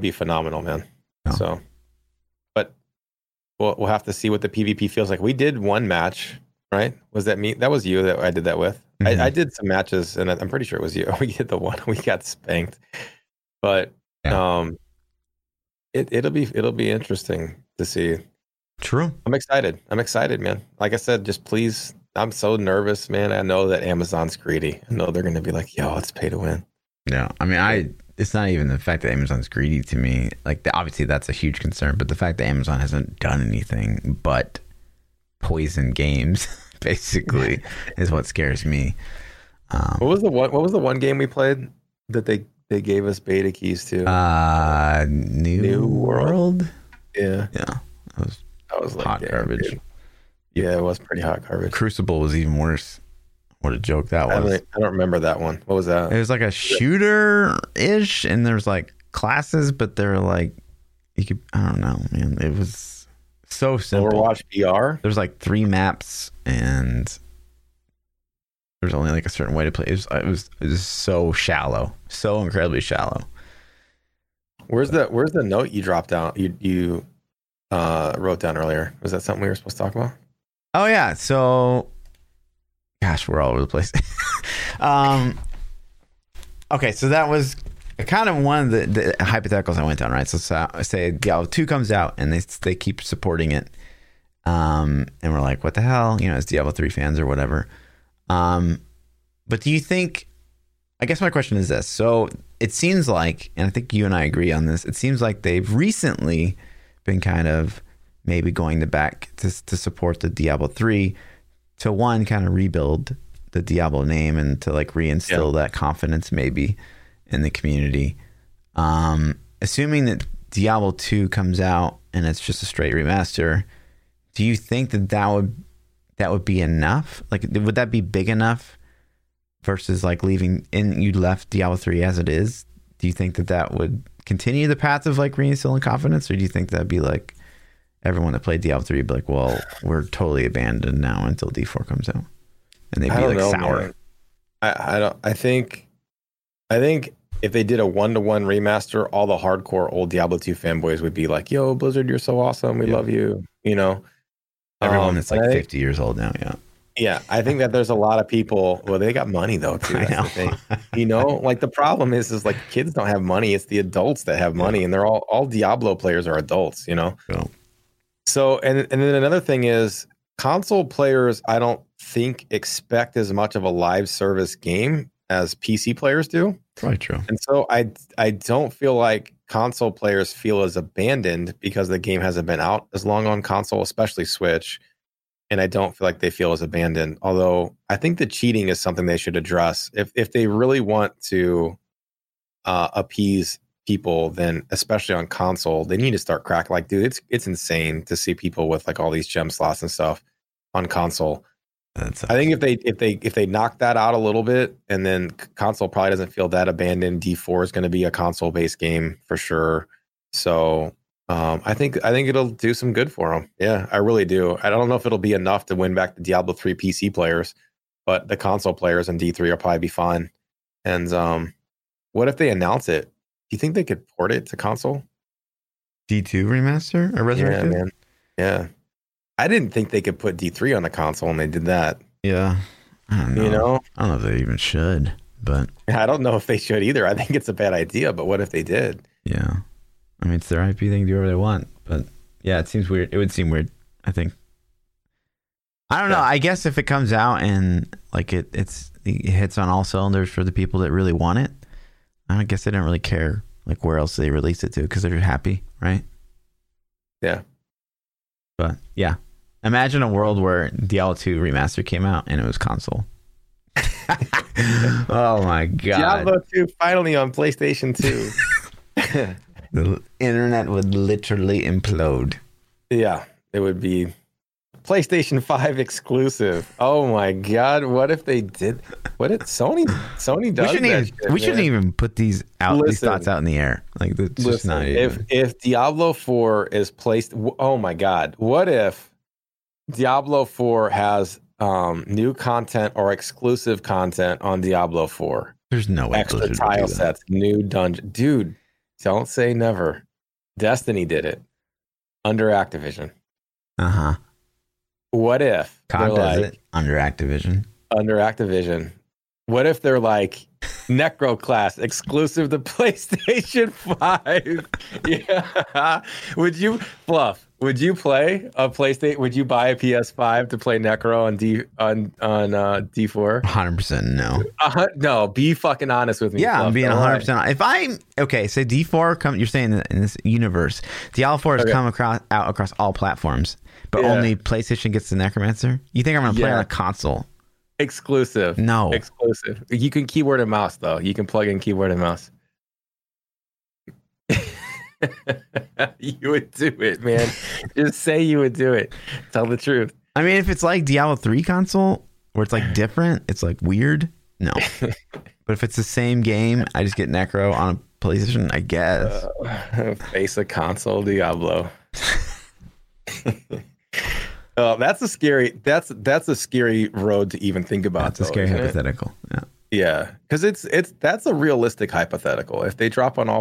be phenomenal, man. Oh. So, but we'll have to see what the PvP feels like. We did one match, right? Was that me? That was you that I did that with. I did some matches, and I'm pretty sure it was you. We did the one we got spanked, but it'll be interesting to see. True. I'm excited, man. Like I said, just please. I'm so nervous, man. I know that Amazon's greedy. I know they're going to be like, yo, it's pay to win. No, I mean, it's not even the fact that Amazon's greedy to me. Like, obviously, that's a huge concern. But the fact that Amazon hasn't done anything but poison games, basically, is what scares me. What was the one game we played that they gave us beta keys to? New World. Yeah. Yeah. That was hot like garbage. Dude. Yeah, it was pretty hot garbage. Crucible was even worse. What a joke that was. I don't remember that one. What was that? It was like a shooter-ish, and there's like classes, but they're like, you could, I don't know, man. It was so simple. Overwatch VR? There's like 3 maps, and there's only like a certain way to play. It was so shallow. So incredibly shallow. Where's the note you dropped down? You wrote down earlier. Was that something we were supposed to talk about? Oh, yeah. So... gosh, we're all over the place. Okay, so that was kind of one of the hypotheticals I went down, right? So say Diablo 2 comes out and they keep supporting it. And we're like, what the hell? You know, as Diablo 3 fans or whatever. But do you think, I guess my question is this. So it seems like, and I think you and I agree on this, it seems like they've recently been kind of maybe going back to support the Diablo 3 to one, kind of rebuild the Diablo name and to like reinstill that confidence maybe in the community. Assuming that Diablo 2 comes out and it's just a straight remaster, do you think that would be enough? Like, would that be big enough versus like leaving in, you left Diablo 3 as it is? Do you think that would continue the path of like reinstilling confidence? Or do you think that'd be like, everyone that played Diablo 3 would be like, well, we're totally abandoned now until D4 comes out. And they'd be like, sour. I think if they did a 1-to-1 remaster, all the hardcore old Diablo 2 fanboys would be like, yo, Blizzard, you're so awesome. We love you. You know? Everyone that's like 50 years old now, yeah. Yeah, I think that there's a lot of people. Well, they got money though, too. That's the thing. You know, like the problem is like kids don't have money. It's the adults that have money, and they're all Diablo players are adults, you know? Yeah. So, and then another thing is console players, I don't think expect as much of a live service game as PC players do. Right, true. And so I don't feel like console players feel as abandoned because the game hasn't been out as long on console, especially Switch. And I don't feel like they feel as abandoned. Although I think the cheating is something they should address. If they really want to appease people, then especially on console, they need to start cracking. Like, dude, it's insane to see people with like all these gem slots and stuff on console. That's awesome. I think if they knock that out a little bit, and then console probably doesn't feel that abandoned. D4 is going to be a console based game for sure. So I think it'll do some good for them. Yeah, I really do. I don't know if it'll be enough to win back the Diablo 3 PC players, but the console players in D3 will probably be fine. And what if they announce it? Do you think they could port it to console? D2 remaster or Resurrected? Yeah, man. Yeah. I didn't think they could put D3 on the console, and they did that. Yeah. I don't know. You know? I don't know if they even should, but... I don't know if they should either. I think it's a bad idea, but what if they did? Yeah. I mean, it's their IP. They can do whatever they want, but yeah, it seems weird. It would seem weird, I think. I don't know. I guess if it comes out and like it hits on all cylinders for the people that really want it, I guess they don't really care like where else they release it to because they're happy, right? Yeah. But yeah, imagine a world where Diablo 2 remaster came out and it was console. Oh my god! Diablo 2 finally on PlayStation 2. The internet would literally implode. Yeah, it would be PlayStation 5 exclusive. Oh my god, what if they did? What if Sony does? We shouldn't even put these out. Listen, these thoughts out in the air. Like that's just not even. If Diablo 4 is placed, oh my god, what if Diablo 4 has new content or exclusive content on Diablo 4? There's no way. Extra tile sets, new dungeon, dude. Don't say never. Destiny did it under Activision. Uh-huh. What if COD does it under Activision? Under Activision. What if they're like Necro class exclusive to PlayStation 5? Yeah. Would you, Fluff? Would you play a PlayStation? Would you buy a PS5 to play Necro on D4? 100% no. No, be fucking honest with me. Yeah, I'm being 100% honest. If I'm okay, so D4 come. You're saying in this universe, Diablo 4 has come across all platforms, but only PlayStation gets the Necromancer. You think I'm gonna play on a console? Exclusive. No, exclusive. You can keyboard and mouse though. You can plug in keyboard and mouse. You would do it, man. Just say you would do it. Tell the truth. I mean, if it's like Diablo 3 console, where it's like different, it's like weird. No. But if it's the same game, I just get Necro on a PlayStation, I guess. Face a console, Diablo. Oh, that's a scary road to even think about. That's a scary hypothetical. Yeah. Yeah, because that's a realistic hypothetical. If they drop on all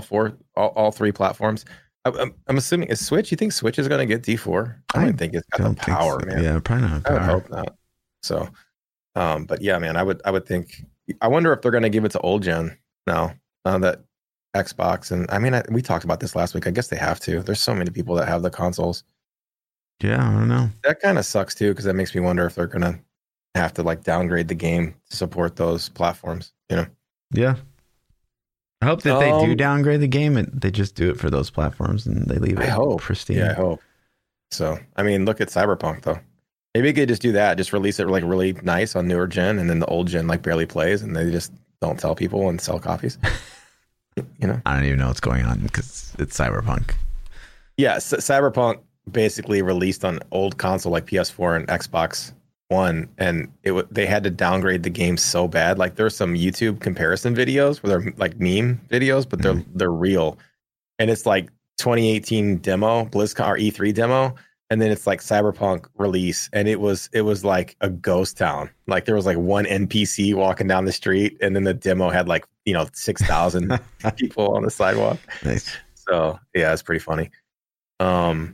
three platforms, I'm assuming is Switch. You think Switch is going to get D4? I don't think it's got the power, so. Man. Yeah, probably not. I would hope not. So, but yeah, man, I would think. I wonder if they're going to give it to old gen now. That Xbox and I mean, we talked about this last week. I guess they have to. There's so many people that have the consoles. Yeah, I don't know. That kind of sucks too, because that makes me wonder if they're going to have to like downgrade the game to support those platforms, you know? Yeah. I hope that they do downgrade the game and they just do it for those platforms and they leave it pristine. Yeah, I hope. So, I mean, look at Cyberpunk though. Maybe they could just do that. Just release it like really nice on newer gen and then the old gen like barely plays and they just don't tell people and sell copies. You know? I don't even know what's going on because it's Cyberpunk. Yeah. Cyberpunk basically released on old console like PS4 and Xbox One, and they had to downgrade the game so bad. Like there's some YouTube comparison videos where they're like meme videos, but they're real, and it's like 2018 demo BlizzCon or E3 demo, and then it's like Cyberpunk release, and it was like a ghost town. Like there was like one NPC walking down the street, and then the demo had like 6,000 people on the sidewalk. Nice. So yeah, it's pretty funny. I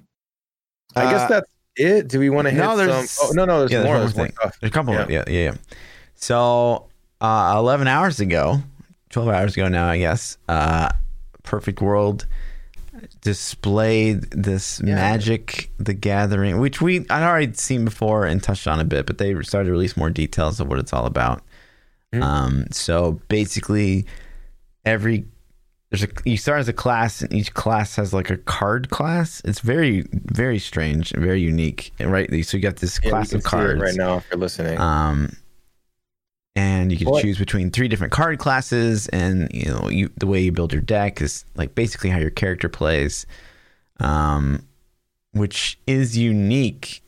guess that's it. Do we want to hit some? Oh, no, there's more. There's a couple. Yeah. So 12 hours ago now, I guess, Perfect World displayed this Magic the Gathering, which I'd already seen before and touched on a bit, but they started to release more details of what it's all about. Mm-hmm. So basically you start as a class, and each class has like a card class. It's very, very strange and very unique, right? So you got this class of cards right now. If you're listening, and you can choose between three different card classes, and the way you build your deck is like basically how your character plays, which is unique,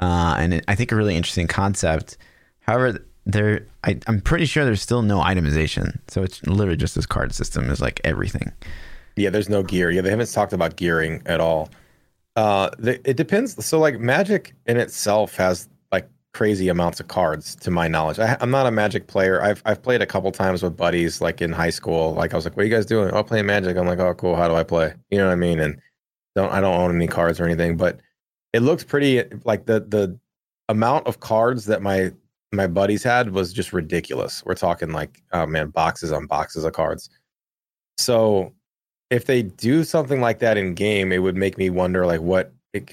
and I think a really interesting concept. However, I'm pretty sure there's still no itemization, so it's literally just this card system is like everything. Yeah, there's no gear. Yeah, they haven't talked about gearing at all. It depends. So like Magic in itself has like crazy amounts of cards, to my knowledge. I'm not a Magic player. I've played a couple times with buddies, like in high school. Like I was like, "What are you guys doing?" "Oh, playing Magic." I'm like, "Oh, cool. How do I play?" You know what I mean? And I don't own any cards or anything, but it looks pretty. Like the amount of cards that my buddies had was just ridiculous. We're talking like, oh man, boxes on boxes of cards. So if they do something like that in game, it would make me wonder, like,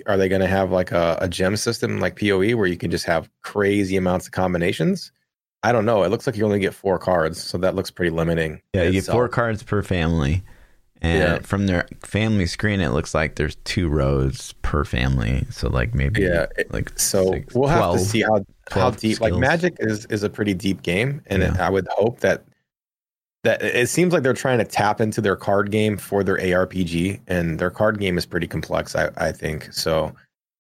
are they going to have like a gem system like PoE where you can just have crazy amounts of combinations? I don't know. It looks like you only get 4 cards, so that looks pretty limiting. Yeah, you get 4 cards per family, and from their family screen, it looks like there's 2 rows per family. So like maybe so 6, we'll 12. Have to see how deep skills. Like Magic is a pretty deep game, and I would hope that it seems like they're trying to tap into their card game for their ARPG, and their card game is pretty complex, I think. So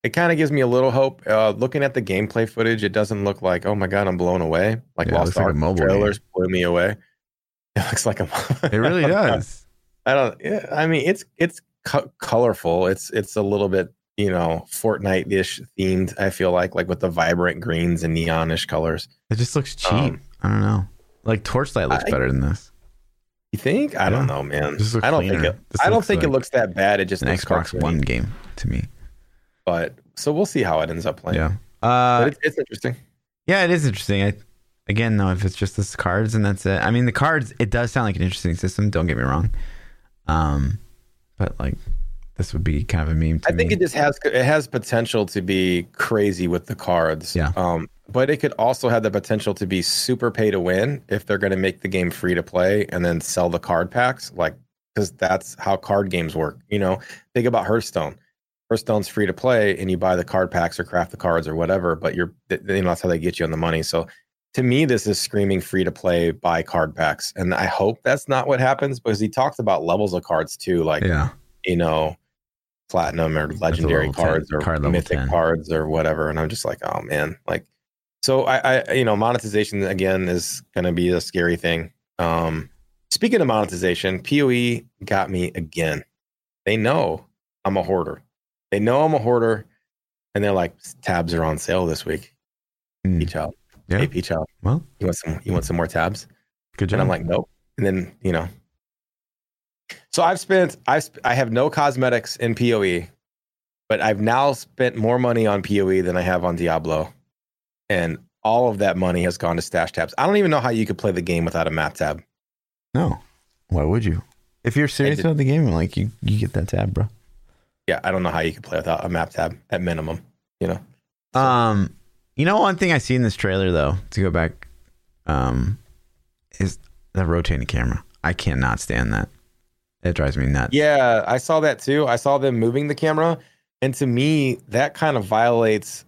it kind of gives me a little hope. Looking at the gameplay footage, it doesn't look like, oh my god, I'm blown away. Like Lost Ark trailers blew me away. It looks like it really does. I mean, it's colorful. It's a little bit, Fortnite-ish themed, I feel like with the vibrant greens and neonish colors. It just looks cheap. I don't know. Like Torchlight looks better than this. You think? I don't know, man. I don't think it looks that bad. It just an looks Xbox cartoony. One game to me. But so we'll see how it ends up playing. Yeah. But it's interesting. Yeah, it is interesting. Again, though, if it's just this cards and that's it. I mean, the cards, it does sound like an interesting system. Don't get me wrong. But like this would be kind of a meme to me. I think it just has potential to be crazy with the cards. Yeah. But it could also have the potential to be super pay to win if they're going to make the game free to play and then sell the card packs, like, because that's how card games work. You know, think about Hearthstone. Hearthstone's free to play and you buy the card packs or craft the cards or whatever, but you're, you know, that's how they get you on the money. So to me, this is screaming free to play, buy card packs. And I hope that's not what happens, because he talks about levels of cards too, like, yeah, you know, platinum or legendary cards or mythic cards or whatever. And I'm just like, oh man, like, so I you know, monetization again is going to be a scary thing. Speaking of monetization, PoE got me again. They know I'm a hoarder. They know I'm a hoarder, and they're like, tabs are on sale this week. Peachow. Yeah. Hey, Peachow. Well, you want some more tabs? Good job. And I'm like, nope. And then, you know, so I have no cosmetics in PoE, but I've now spent more money on PoE than I have on Diablo. And all of that money has gone to stash tabs. I don't even know how you could play the game without a map tab. No. Why would you? If you're serious about the game, like, you get that tab, bro. Yeah, I don't know how you could play without a map tab at minimum, you know. So. You know, one thing I see in this trailer though, to go back, is the rotating camera. I cannot stand that. It drives me nuts. Yeah, I saw that too. I saw them moving the camera, and to me, that kind of violates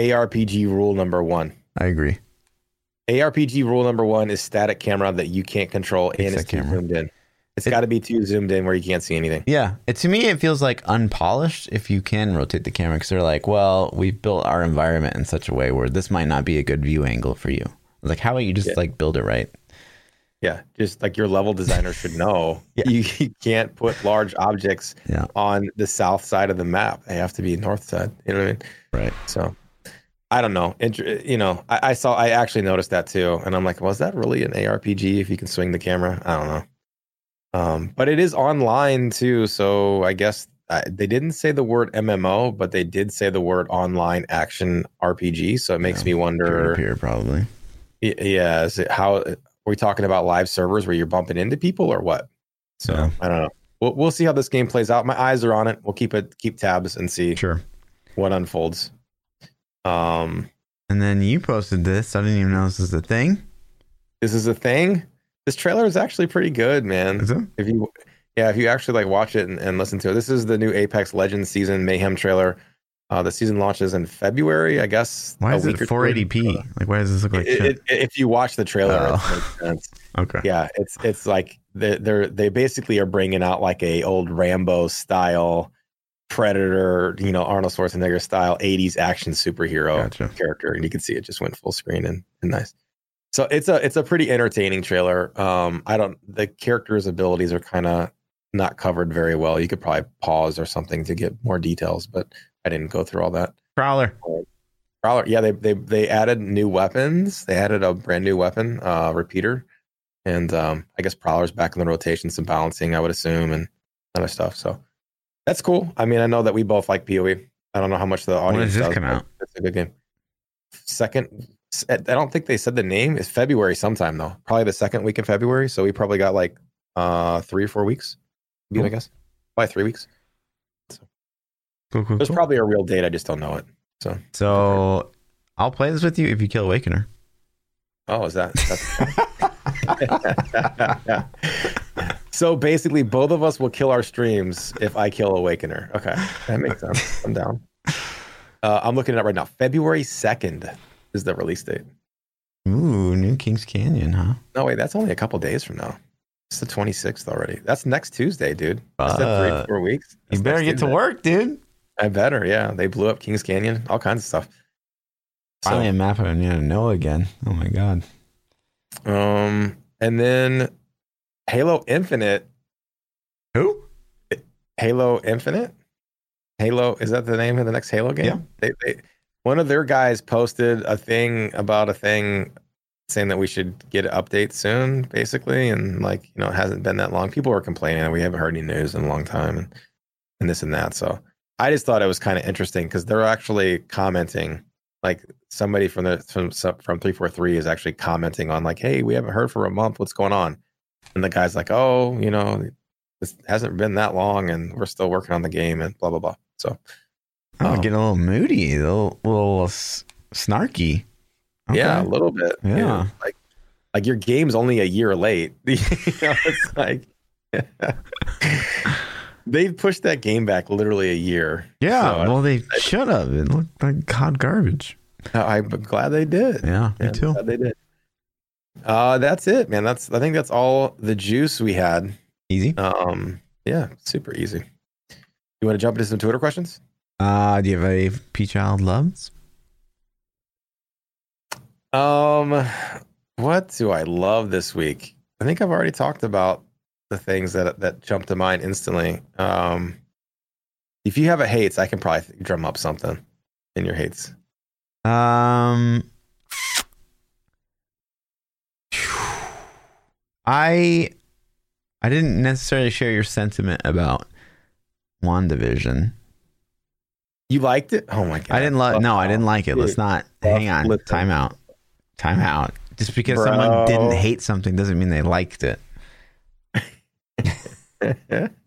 ARPG rule number 1. I agree. ARPG rule number 1 is static camera that you can't control, and it's too zoomed in. It's got to be too zoomed in where you can't see anything. Yeah. To me, it feels like unpolished if you can rotate the camera, because they're like, well, we've built our environment in such a way where this might not be a good view angle for you. Like, how about you just like build it right? Yeah. Just like your level designer should know you can't put large objects on the south side of the map. They have to be north side. You know what I mean? Right. So I don't know. You know, I actually noticed that too. And I'm like, well, is that really an ARPG if you can swing the camera? I don't know. But it is online too, so I guess they didn't say the word MMO, but they did say the word online action RPG. So it makes me wonder. Peer-to-peer, probably. Yeah. Is it, how are we talking about live servers where you're bumping into people or what? So I don't know. We'll see how this game plays out. My eyes are on it. We'll keep tabs and see what unfolds. And then you posted this. I didn't even know this is a thing. This is a thing. This trailer is actually pretty good, man. Is it? If you actually like watch it and listen to it. This is the new Apex Legends season mayhem trailer. The season launches in February, I guess. Why is it 480p? Like, why does this look like shit? If you watch the trailer, it makes sense. Okay. Yeah, it's like they basically are bringing out like a old Rambo style Predator, you know, Arnold Schwarzenegger style 80s action superhero character, and you can see it just went full screen and nice. So it's a pretty entertaining trailer. The characters' abilities are kind of not covered very well. You could probably pause or something to get more details, but I didn't go through all that. Prowler. Yeah, they added new weapons. They added a brand new weapon, repeater, and I guess Prowler's back in the rotation, some balancing, I would assume, and other stuff. So that's cool. I mean, I know that we both like PoE. I don't know how much the audience does. When does this come out? It's a good game. Second. I don't think they said the name. It's February sometime, though. Probably the second week in February. So we probably got like 3 or 4 weeks, I guess. Probably 3 weeks. So. Cool. There's probably a real date. I just don't know it. So I'll play this with you if you kill Awakener. Oh, is that? That's... So basically, both of us will kill our streams if I kill Awakener. Okay. That makes sense. I'm down. I'm looking it up right now. February 2nd. Is the release date. Ooh, New Kings Canyon, huh? No, wait, that's only a couple days from now. It's the 26th already. That's next Tuesday, dude. That's 3 or 4 weeks. That's you better get Tuesday. To work, dude. I better, yeah. They blew up Kings Canyon, all kinds of stuff. Finally a map I need to know again. Oh my God. And then Halo Infinite. Who? Halo Infinite? Halo, is that the name of the next Halo game? Yeah. They one of their guys posted a thing about a thing saying that we should get an update soon, basically. And like, you know, it hasn't been that long. People were complaining that we haven't heard any news in a long time and this and that. So I just thought it was kind of interesting because they're actually commenting, like somebody from 343 is actually commenting on like, hey, we haven't heard for a month. What's going on? And the guy's like, oh, you know, it hasn't been that long and we're still working on the game and blah, blah, blah. So I'm getting a little moody, a little snarky. Okay. Yeah, a little bit. Yeah. You know, like your game's only a year late. You know, it's like they've pushed that game back literally a year. Yeah. So well, they should have. It looked like hot garbage. I'm glad they did. Yeah, me too. Glad they did. That's it, man. I think that's all the juice we had. Easy. Yeah, super easy. You want to jump into some Twitter questions? Do you have any P-Child loves? What do I love this week? I think I've already talked about the things that jump to mind instantly. If you have a hates, I can probably drum up something in your hates. I didn't necessarily share your sentiment about WandaVision. You liked it? Oh my god! I didn't love. No, I didn't like it. Dude, let's not. Hang on. Time out. Just because someone didn't hate something doesn't mean they liked it. You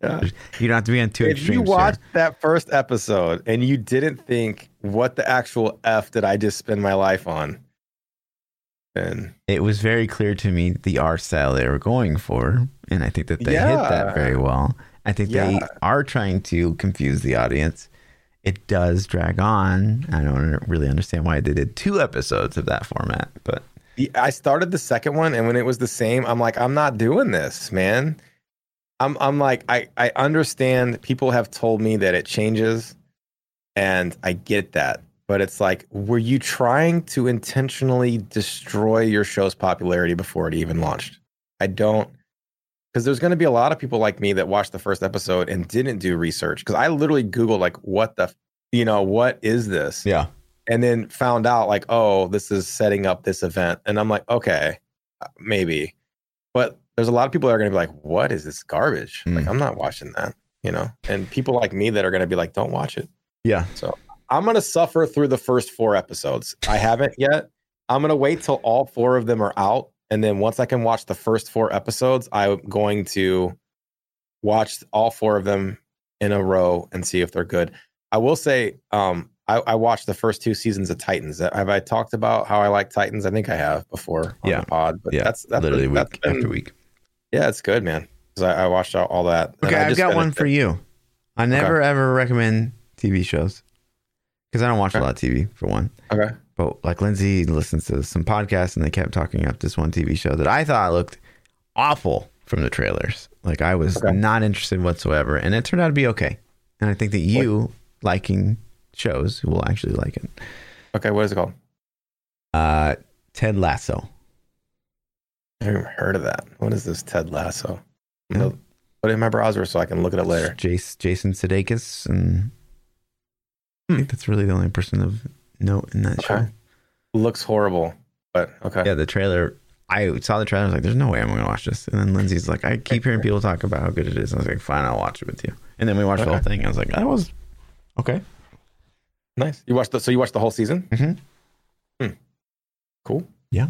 don't have to be on two extremes. If you watched that first episode and you didn't think, what the actual F did I just spend my life on? And it was very clear to me the art style they were going for. And I think that they hit that very well. I think they are trying to confuse the audience. It does drag on. I don't really understand why they did two episodes of that format, but I started the second one. And when it was the same, I'm like, I'm not doing this, man. I'm like, I understand people have told me that it changes and I get that, but it's like, were you trying to intentionally destroy your show's popularity before it even launched? Because there's going to be a lot of people like me that watched the first episode and didn't do research. Because I literally Googled, like, what is this? Yeah. And then found out, like, oh, this is setting up this event. And I'm like, okay, maybe. But there's a lot of people that are going to be like, what is this garbage? Like, I'm not watching that, you know? And people like me that are going to be like, don't watch it. Yeah. So I'm going to suffer through the first four episodes. I haven't yet. I'm going to wait till all four of them are out. And then once I can watch the first four episodes, I'm going to watch all four of them in a row and see if they're good. I will say, I watched the first two seasons of Titans. Have I talked about how I like Titans? I think I have before on the pod. But that's literally after week. Yeah, it's good, man. Because I watched all that. Okay, I've got one for you. I never ever recommend TV shows because I don't watch a lot of TV, for one. Okay. But like Lindsay listens to some podcasts and they kept talking up this one TV show that I thought looked awful from the trailers. Like I was not interested whatsoever. And it turned out to be okay. And I think that you liking shows will actually like it. Okay. What is it called? Ted Lasso. I haven't heard of that. What is this Ted Lasso? I'm gonna put it in my browser so I can look at it later. Jason Sudeikis. And I think that's really the only person of note in that show. Looks horrible, but okay. Yeah, the trailer. I saw the trailer. I was like, "There's no way I'm going to watch this." And then Lindsay's like, "I keep hearing people talk about how good it is." And I was like, "Fine, I'll watch it with you." And then we watched the whole thing. I was like, "That was okay, nice." You watched the whole season. Mm-hmm. Cool. Yeah.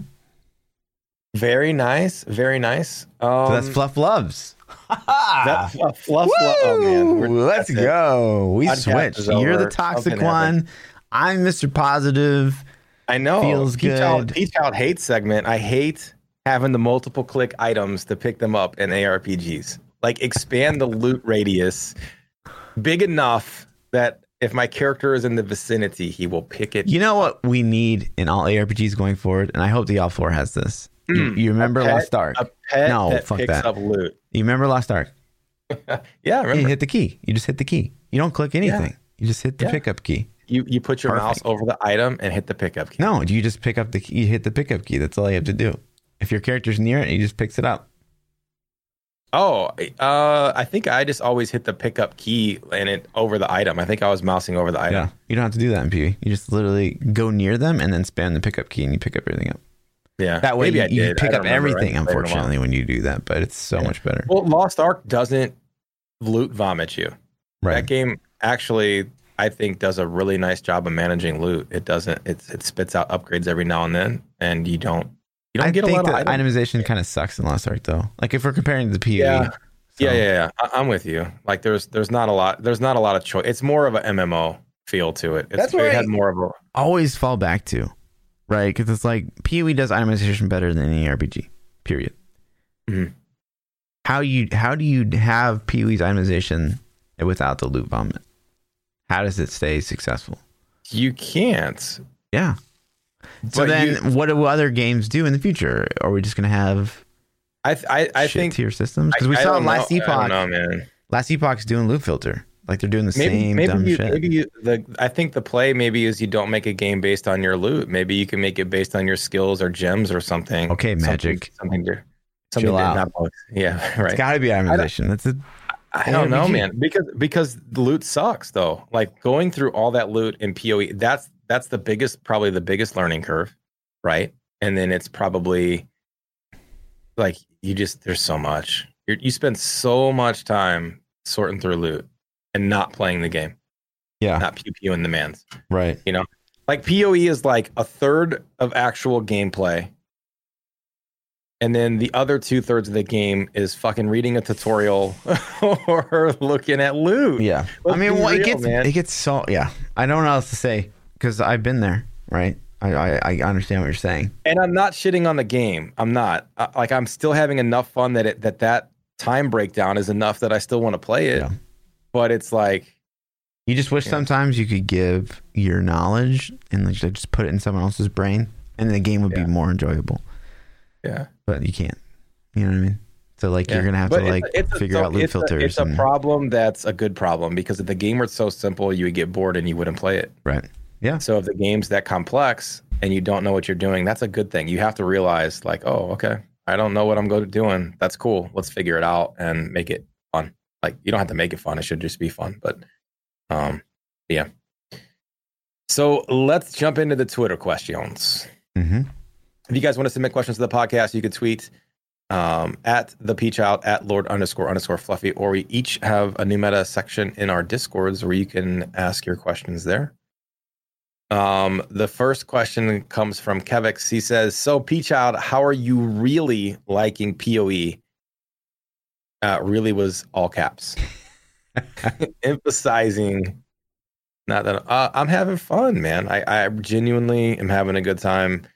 Very nice. Very nice. So that's Fluff Loves. That's Fluff Loves. Oh man, let's go. We switched. You're the toxic one. I'm Mr. Positive. I know. Feels good. P-Child hate segment. I hate having the multiple click items to pick them up in ARPGs. Like expand the loot radius big enough that if my character is in the vicinity, he will pick it. You know what we need in all ARPGs going forward? And I hope the All4 has this. You remember Lost Ark? A pet that picks up loot. You remember Lost Ark? Yeah, I remember. You hit the key. You just hit the key. You don't click anything. Yeah. You just hit the pickup key. You put your mouse over the item and hit the pickup key. No, you just pick up the key. You hit the pickup key. That's all you have to do. If your character's near it, he just picks it up. Oh, I think I just always hit the pickup key and it over the item. I think I was mousing over the item. Yeah, you don't have to do that in PvE. You just literally go near them and then spam the pickup key and you pick up everything up. Yeah, that way you pick up everything. Unfortunately, when you do that, but it's so much better. Well, Lost Ark doesn't loot vomit you. Right. That game actually, I think, does a really nice job of managing loot. It doesn't. It spits out upgrades every now and then, and you don't get a lot of itemization. Kind of sucks in Lost Ark though. Like if we're comparing the PoE So. Yeah. I'm with you. Like there's not a lot of choice. It's more of an MMO feel to it. That's right. It had more of a always fall back to, right? Because it's like PoE does itemization better than any RPG. Period. Mm-hmm. How do you have PoE's itemization without the loot vomit? How does it stay successful? You can't. Yeah. So then, what do other games do in the future? Are we just gonna have? I shit think tier systems, because we saw last Epoch. I don't know, man. Last Epoch's doing loot filter, like they're doing the same dumb shit. I think the play maybe is you don't make a game based on your loot. Maybe you can make it based on your skills or gems or something. Okay, Magic. Something not both. Yeah, right. It's got to be itemization. I don't know, man. Because the loot sucks though. Like going through all that loot in PoE, that's probably the biggest learning curve, right? And then it's probably like there's so much. You spend so much time sorting through loot and not playing the game. Yeah. Not pew-pewing the mans. Right. You know, like PoE is like a third of actual gameplay. And then the other 2/3 of the game is fucking reading a tutorial or looking at loot. Yeah. It gets so, I don't know what else to say because I've been there, right? I understand what you're saying. And I'm not shitting on the game. I'm not. I'm still having enough fun that time breakdown is enough that I still want to play it. Yeah. But it's like... You just wish sometimes you could give your knowledge and just put it in someone else's brain and the game would be more enjoyable. Yeah. But you can't. You know what I mean? So you're going to have to figure out loot filters. It's a problem that's a good problem because if the game were so simple, you would get bored and you wouldn't play it. Right. Yeah. So if the game's that complex and you don't know what you're doing, that's a good thing. You have to realize okay, I don't know what I'm doing. That's cool. Let's figure it out and make it fun. Like you don't have to make it fun. It should just be fun. But yeah. So let's jump into the Twitter questions. Mm-hmm. If you guys want to submit questions to the podcast, you could tweet at the Peach Out, at Lord__Fluffy, or we each have a new meta section in our Discords where you can ask your questions there. The first question comes from Kevix. He says, "So Peach Out, how are you really liking PoE?" Really was all caps, emphasizing not that I'm having fun, man. I genuinely am having a good time.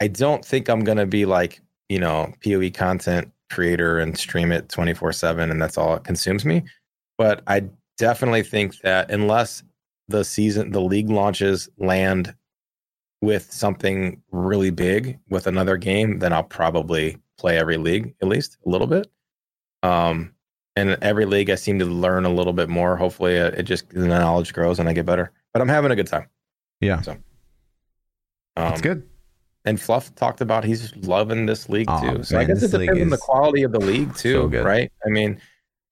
I don't think I'm going to be PoE content creator and stream it 24/7 and that's all it consumes me. But I definitely think that unless the league launches land with something really big with another game, then I'll probably play every league at least a little bit. And every league I seem to learn a little bit more. Hopefully it just, the knowledge grows and I get better, but I'm having a good time. Yeah. So it's good. And Fluff talked about he's loving this league too. So man, I guess it depends on the quality of the league too, so right? I mean,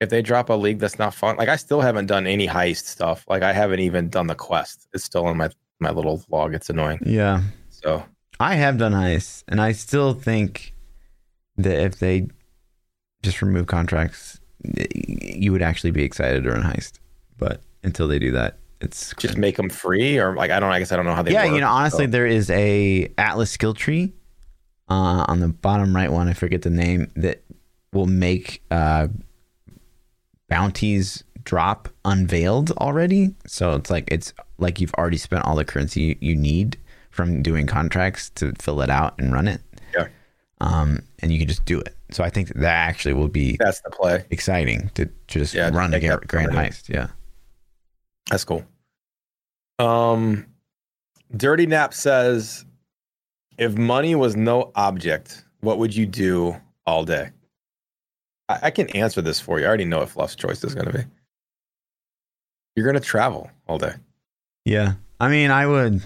if they drop a league that's not fun, I still haven't done any heist stuff. I haven't even done the quest. It's still in my little log. It's annoying. Yeah. So I have done heists, and I still think that if they just remove contracts, you would actually be excited to run heist. But until they do that. It's just make them free or I don't know how they work. Honestly, so. There is a Atlas skill tree on the bottom right one, I forget the name, that will make bounties drop unveiled already. So it's like you've already spent all the currency you need from doing contracts to fill it out and run it. Yeah. And you can just do it. So I think that actually will be that's the play exciting to just run a grand heist. Yeah. That's cool. Dirty Nap says, if money was no object, what would you do all day? I can answer this for you. I already know what Fluff's choice is going to be. You're going to travel all day. Yeah. I mean, I would,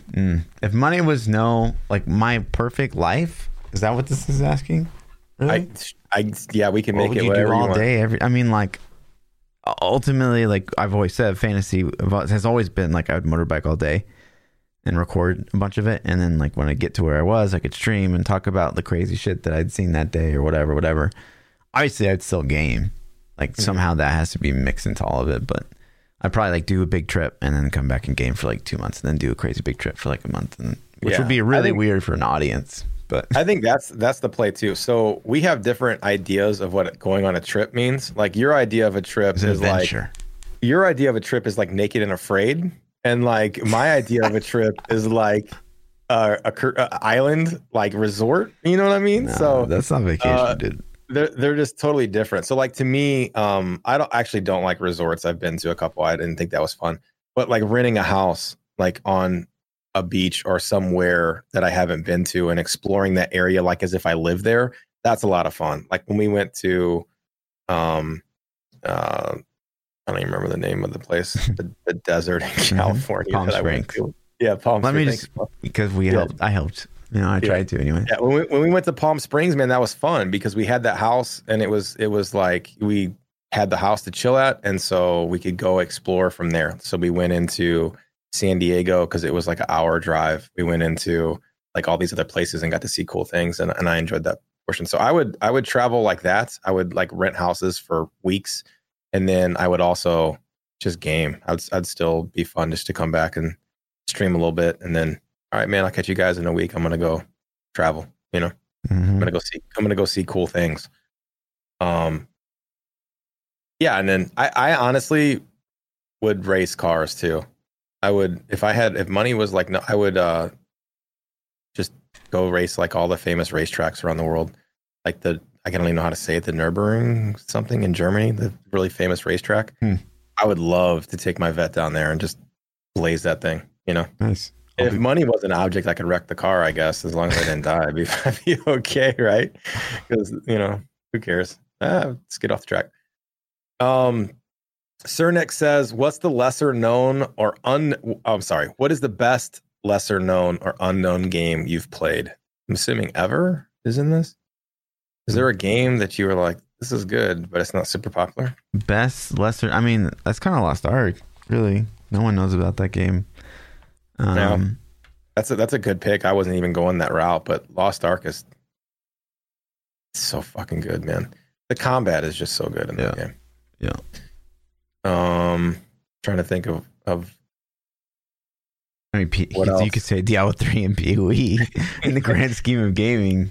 if money was no, my perfect life, is that what this is asking? Really? Yeah, we can make it whatever you want. What would you do all day? Ultimately, I've always said, fantasy has always been I would motorbike all day and record a bunch of it. And then when I get to where I was, I could stream and talk about the crazy shit that I'd seen that day or whatever. Obviously, I'd still game. Somehow that has to be mixed into all of it. But I'd probably do a big trip and then come back and game for 2 months and then do a crazy big trip for a month. Which would be really weird for an audience. But I think that's the play too. So we have different ideas of what going on a trip means. Like your idea of a trip is like naked and afraid, and like my idea of a trip is like a island like resort. You know what I mean? No, so that's not vacation, dude. They're just totally different. So like to me, I don't like resorts. I've been to a couple. I didn't think that was fun. But like renting a house, like on a beach or somewhere that I haven't been to, and exploring that area like as if I live there, that's a lot of fun. Like when we went to I don't even remember the name of the place, the desert in California. Palm Springs. I went to. Yeah, Palm Springs. Let me just, because we helped. I helped. You know, I tried to anyway. Yeah, when we went to Palm Springs, man, that was fun because we had that house, and it was like we had the house to chill at, and so we could go explore from there. So we went into San Diego because it was like an hour drive. We went into like all these other places and got to see cool things, and I enjoyed that portion. So I would travel like that. I would like rent houses for weeks, and then I would also just game. I'd still be fun just to come back and stream a little bit, and then all right, man, I'll catch you guys in a week. I'm gonna go travel. You know, I'm gonna go see cool things. Yeah, and then I honestly would race cars too. I would, if money was like, no, I would just go race like all the famous racetracks around the world. Like I don't even know how to say it, the Nürburgring something in Germany, the really famous racetrack. I would love to take my vet down there and just blaze that thing, you know? Nice. If money was an object, I could wreck the car, I guess, as long as I didn't die, I'd be okay, right? Because, you know, who cares? Let's get off the track. Cernick says, what is the best lesser known or unknown game you've played? I'm assuming ever is in this. Is there a game that you were like, this is good, but it's not super popular? Best lesser, I mean, that's kind of Lost Ark, really. No one knows about that game. No, that's a good pick. I wasn't even going that route, but Lost Ark is so fucking good, man. The combat is just so good in that game. Yeah. Trying to think of I mean, you could say Diablo 3 and PoE in the grand scheme of gaming.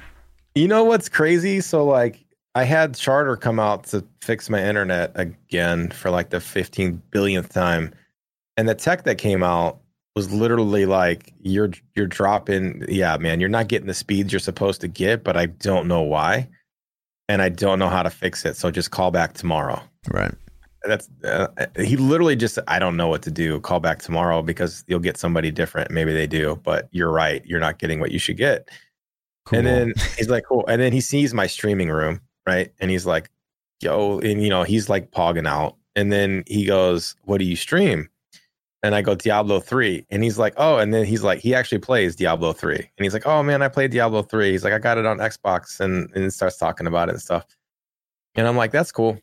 You know what's crazy? So like I had Charter come out to fix my internet again for like the 15 billionth time, and the tech that came out was literally like you're dropping. Yeah, man, you're not getting the speeds you're supposed to get, but I don't know why, and I don't know how to fix it. So just call back tomorrow. Right. That's he literally just, I don't know what to do. Call back tomorrow because you'll get somebody different. Maybe they do, but you're right. You're not getting what you should get. Cool. And then he's like, cool. And then he sees my streaming room, right? And he's like, yo, and you know, he's like pogging out. And then he goes, what do you stream? And I go, Diablo 3. And he's like, oh, and then he's like, he actually plays Diablo 3. And he's like, oh man, I played Diablo 3. He's like, I got it on Xbox and starts talking about it and stuff. And I'm like, that's cool.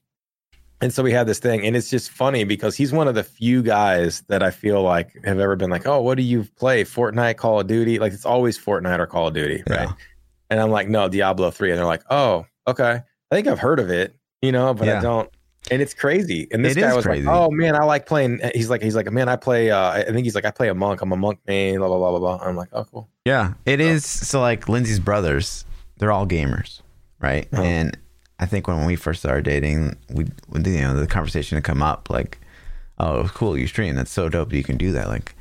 And so we had this thing, and it's just funny because he's one of the few guys that I feel like have ever been like, oh, what do you play? Fortnite, Call of Duty? Like, it's always Fortnite or Call of Duty, right? Yeah. And I'm like, no, Diablo 3. And they're like, oh, okay. I think I've heard of it, you know, but I don't. And it's crazy. And this guy was crazy. Like, oh, man, I like playing. He's like, man, I play, I think he's like, I play a monk. I'm a monk main, blah, blah, blah, blah, blah. I'm like, oh, cool. Yeah, it is. So, like, Lindsay's brothers, they're all gamers, right? Oh. And I think when we first started dating, the conversation would come up like, "Oh, cool, you stream. That's so dope. You can do that. Like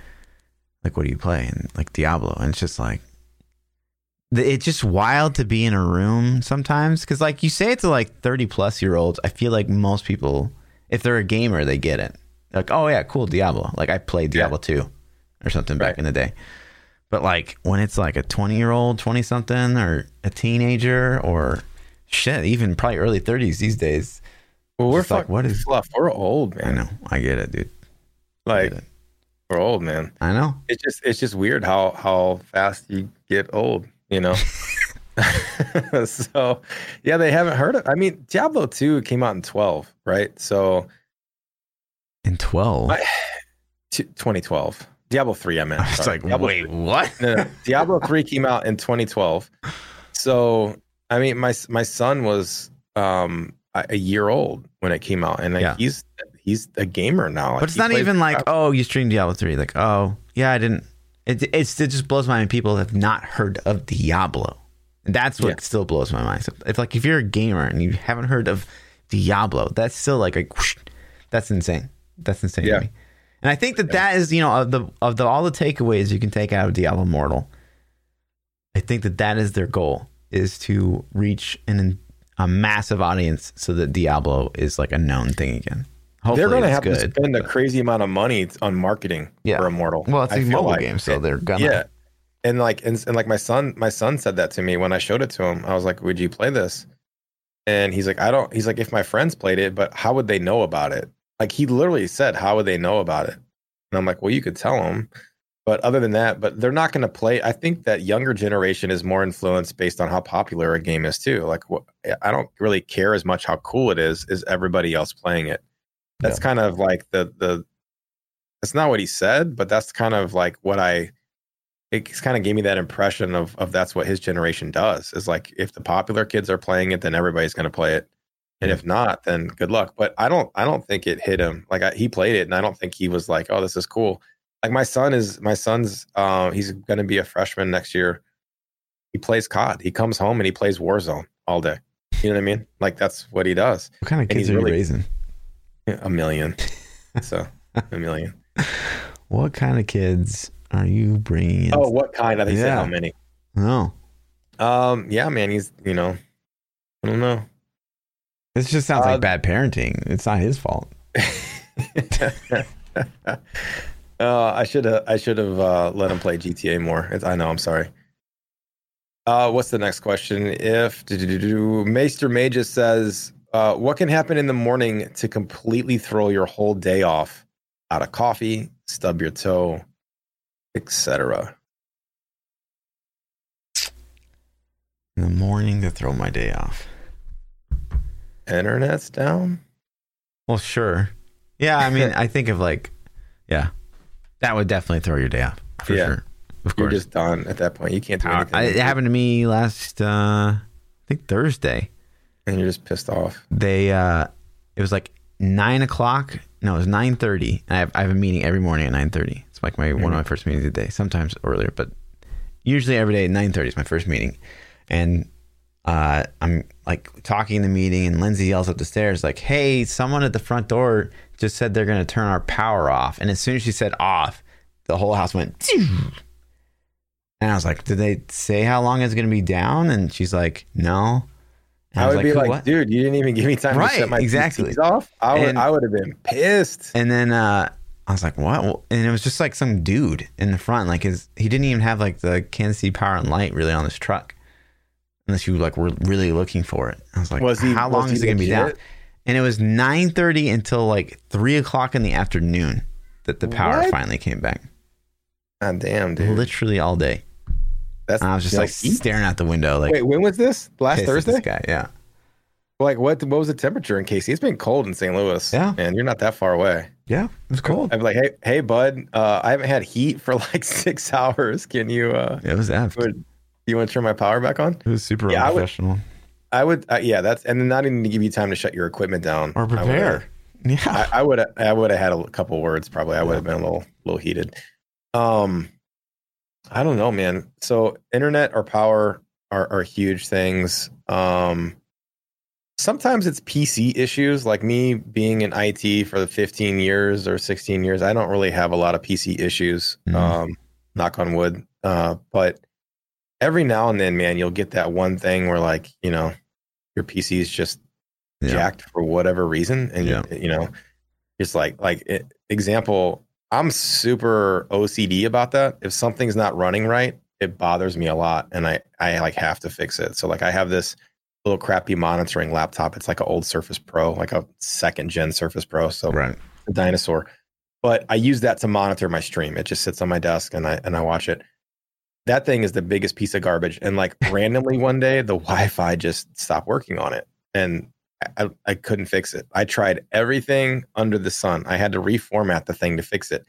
what do you play?" And like Diablo, and it's just like, it's just wild to be in a room sometimes because like you say it to like 30+ year olds. I feel like most people, if they're a gamer, they get it. They're like, oh yeah, cool, Diablo. Like I played Diablo 2 or something back in the day. But like when it's like a 20-year-old, 20-something, or a teenager, or shit, even probably early 30s these days. Well, we're like, what is fluff? We're old, man. I know. I get it, dude. Like, we're old, man. I know. It's just weird how fast you get old, you know? So, yeah, they haven't heard of. I mean, Diablo 2 came out in 12, right? So, in 2012. Diablo 3, I meant. It's like, Diablo wait, 3. What? No. Diablo 3 came out in 2012. So, I mean, my son was a year old when it came out, and like, he's a gamer now. Like, but it's not even like, oh, you streamed Diablo 3. Like, oh, yeah, I didn't. It just blows my mind. People have not heard of Diablo. And that's what still blows my mind. So it's like, if you're a gamer and you haven't heard of Diablo, that's still like a whoosh, that's insane. That's insane to me. And I think that that is, you know, of the all the takeaways you can take out of Diablo Immortal, I think that that is their goal, is to reach a massive audience so that Diablo is like a known thing again. Hopefully they're going to have to spend a crazy amount of money on marketing for Immortal. Well, it's a mobile game, so they're gonna. Yeah, and like my son said that to me when I showed it to him. I was like, "Would you play this?" And he's like, "I don't." He's like, "If my friends played it, but how would they know about it?" Like, he literally said, "How would they know about it?" And I'm like, "Well, you could tell them." But other than that, but they're not going to play. I think that younger generation is more influenced based on how popular a game is too. Like, I don't really care as much how cool it is. Is everybody else playing it? That's kind of like the that's not what he said, but that's kind of like what it kind of gave me that impression of that's what his generation does, is like, if the popular kids are playing it, then everybody's going to play it. And if not, then good luck. But I don't think it hit him. Like, he played it and I don't think he was like, oh, this is cool. Like, my son's he's going to be a freshman next year. He plays COD. He comes home and he plays Warzone all day. You know what I mean? Like, that's what he does. What kind of kids are you raising? A million. So, a million. What kind of kids are you bringing in? Oh, what kind? I think said how many. No. Yeah, man. He's, you know, I don't know. This just sounds like bad parenting. It's not his fault. I should have let him play GTA more. I know. I'm sorry. What's the next question? If Maester Magus says, what can happen in the morning to completely throw your whole day off? Out of coffee, stub your toe, etc. In the morning to throw my day off. Internet's down? Well, sure. Yeah, I mean, I think of like, that would definitely throw your day off. For sure. Of course. You're just done at that point. You can't do anything. It happened to me last, I think Thursday. And you're just pissed off. They, it was like 9 o'clock. No, it was 9:30. I have a meeting every morning at 9:30. It's like one of my first meetings of the day. Sometimes earlier, but usually every day at 9:30 is my first meeting. And I'm like talking in the meeting, and Lindsay yells up the stairs like, "Hey, someone at the front door just said they're going to turn our power off." And as soon as she said off, the whole house went. And I was like, "Did they say how long it's going to be down?" And she's like, "No." I would be like, "Dude, you didn't even give me time to shut my PCs off." I would have been pissed. And then I was like, "What?" And it was just like some dude in the front, like he didn't even have like the Kansas City Power and Light really on his truck, unless you like were really looking for it. I was like, "How long is it gonna be down?" And it was 9:30 until like 3 o'clock in the afternoon that the power finally came back. God damn, dude! Literally all day. I was just like staring out the window. Like, wait, when was this? Last Thursday? This guy, yeah. Like, what was the temperature in KC? It's been cold in St. Louis. Yeah, man, you're not that far away. Yeah, it was cold. I'd be like, hey, bud, I haven't had heat for like 6 hours. Can you? It was effed. You want to turn my power back on? It was super unprofessional. I would, that's, and then not even to give you time to shut your equipment down or prepare. I would have had a couple words probably. I would have been a little heated. I don't know, man. So internet or power are huge things. Sometimes it's PC issues, like me being in IT for the 15 years or 16 years. I don't really have a lot of PC issues, knock on wood. But every now and then, man, you'll get that one thing where, like, you know, your PC is just jacked for whatever reason. And, you know, it's like example, I'm super OCD about that. If something's not running right, it bothers me a lot, and I like have to fix it. So like, I have this little crappy monitoring laptop. It's like an old Surface Pro, like a second gen Surface Pro. So a dinosaur, but I use that to monitor my stream. It just sits on my desk and I watch it. That thing is the biggest piece of garbage. And like randomly one day the Wi-Fi just stopped working on it, and I couldn't fix it. I tried everything under the sun. I had to reformat the thing to fix it.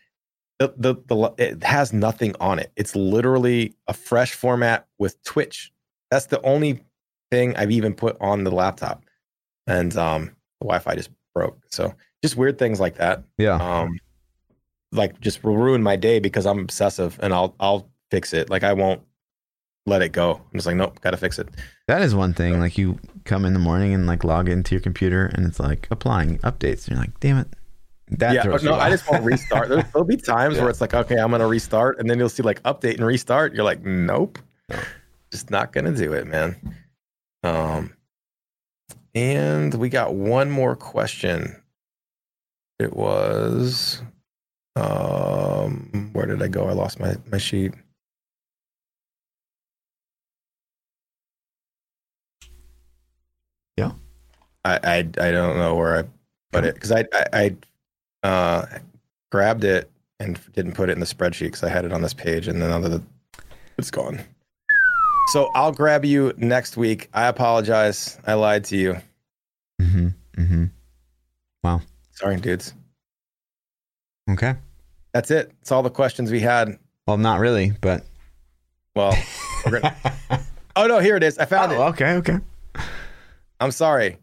It has nothing on it. It's literally a fresh format with Twitch. That's the only thing I've even put on the laptop. And the Wi-Fi just broke. So just weird things like that. Yeah. Like, just will ruin my day because I'm obsessive, and I'll fix it. Like, I won't let it go. I'm just like, nope, gotta fix it. That is one thing. Like, you come in the morning and like log into your computer and it's like applying updates, and you're like, damn it. That I just won't restart. There'll be times where it's like, okay, I'm gonna restart, and then you'll see like update and restart. You're like, nope, just not gonna do it, man. And we got one more question. It was, where did I go? I lost my sheet. Yeah, I don't know where I put it, because I grabbed it and didn't put it in the spreadsheet because I had it on this page, and then it's gone. So I'll grab you next week. I apologize. I lied to you. Mm-hmm. Mm-hmm. Wow. Sorry, dudes. Okay. That's it. It's all the questions we had. Well, not really, but. Well, we're gonna. Oh, no, here it is. I found it. Okay. Okay. I'm sorry.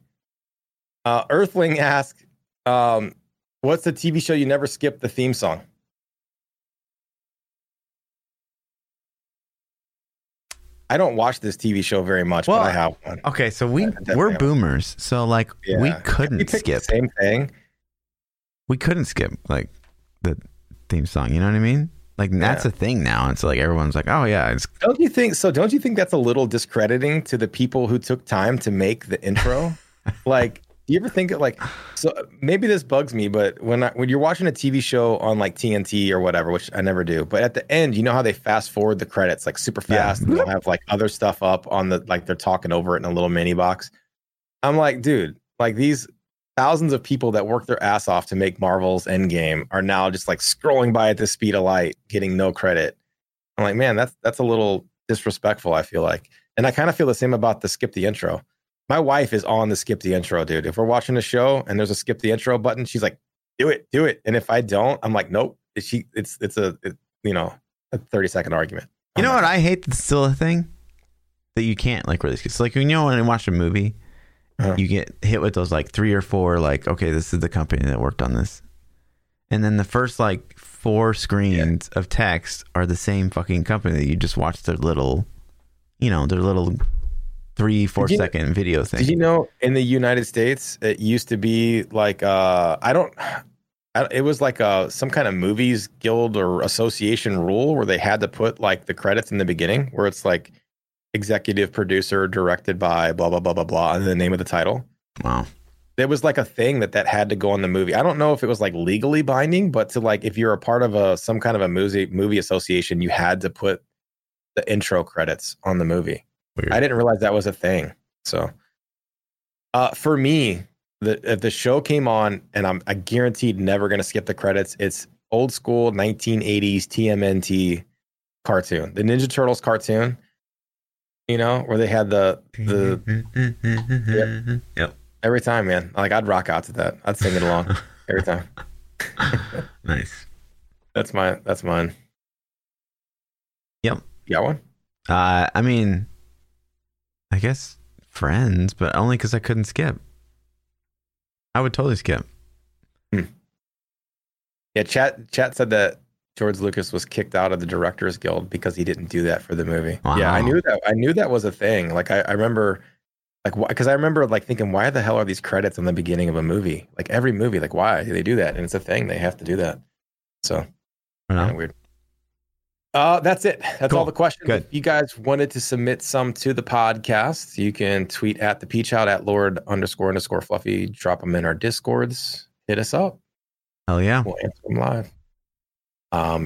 Earthling asks, what's the TV show you never skip the theme song? I don't watch this TV show very much, but I have one. Okay, so we're boomers, so like we couldn't skip. The same thing. We couldn't skip like the theme song. You know what I mean? Like that's a thing now. It's like everyone's like, oh yeah. Don't you think so? Don't you think that's a little discrediting to the people who took time to make the intro? Like, do you ever think of like? So maybe this bugs me, but when you're watching a TV show on like TNT or whatever, which I never do, but at the end, you know how they fast forward the credits like super fast, and they'll have like other stuff up on the, like they're talking over it in a little mini box. I'm like, dude, like these thousands of people that worked their ass off to make Marvel's Endgame are now just like scrolling by at the speed of light, getting no credit. I'm like, man, that's a little disrespectful. I feel like, and I kind of feel the same about the skip the intro. My wife is on the skip the intro, dude. If we're watching a show and there's a skip the intro button, she's like, do it. And if I don't, I'm like, nope. It's a 30-second argument. You know what I hate that's still a thing? That you can't like really skip. It's like, you know, when I watch a movie, you get hit with those like 3 or 4, like, okay, this is the company that worked on this. And then the first like 4 screens of text are the same fucking company that you just watched their little, you know, their little 3-4 second video thing. Did you know in the United States it used to be like it was like some kind of movies guild or association rule where they had to put like the credits in the beginning, where it's like executive producer directed by blah blah blah blah blah and the name of the title. Wow. There was like a thing that had to go on the movie. I don't know if it was like legally binding, but to like if you're a part of some kind of a movie association, you had to put the intro credits on the movie. Weird. I didn't realize that was a thing. So for me, if the show came on and I guaranteed never going to skip the credits, it's old school 1980s TMNT cartoon, the Ninja Turtles cartoon, you know, where they had the yep. Every time, man. Like I'd rock out to that. I'd sing it along every time. Nice. That's mine. Yep. You got one? I mean, I guess Friends, but only because I couldn't skip. I would totally skip. Yeah, Chat said that George Lucas was kicked out of the Directors Guild because he didn't do that for the movie. Wow. Yeah, I knew that was a thing. Like I remember, like because I remember like thinking, why the hell are these credits in the beginning of a movie? Like every movie, like why do they do that? And it's a thing, they have to do that. So kind of weird. That's it. That's cool. All the questions. Good. If you guys wanted to submit some to the podcast, you can tweet at the Peach Out, at Lord__Fluffy. Drop them in our Discords. Hit us up. Hell yeah. We'll answer them live.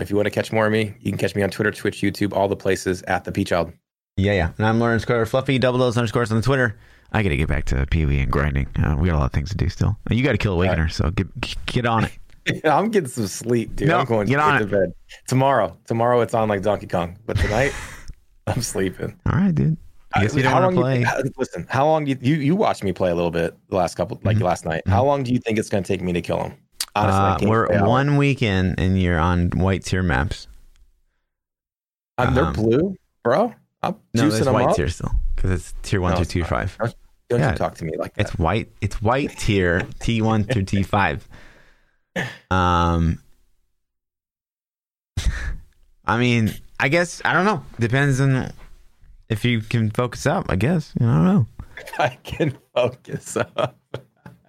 If you want to catch more of me, you can catch me on Twitter, Twitch, YouTube, all the places at the Peach Out. Yeah, yeah. And I'm Lord_Fluffy, double O's_ on Twitter. I got to get back to PoE and grinding. We got a lot of things to do still. And you got to kill Awakener, right. So get on it. I'm getting some sleep, dude. No, I'm going to bed. Tomorrow it's on like Donkey Kong. But tonight, I'm sleeping. All right, dude. I guess we don't want to play. Listen, how long do you watched me play a little bit the last couple, like last night. How long do you think it's going to take me to kill him? Honestly, we're one weekend and you're on white tier maps. They're blue, bro. I'm juicing them white up. Tier still because it's tier 1 through tier 5. Don't you talk to me like that. It's white. It's white tier T1 through T5. I mean, I guess I don't know. Depends on If you can focus up, I guess. I don't know. If I can focus up.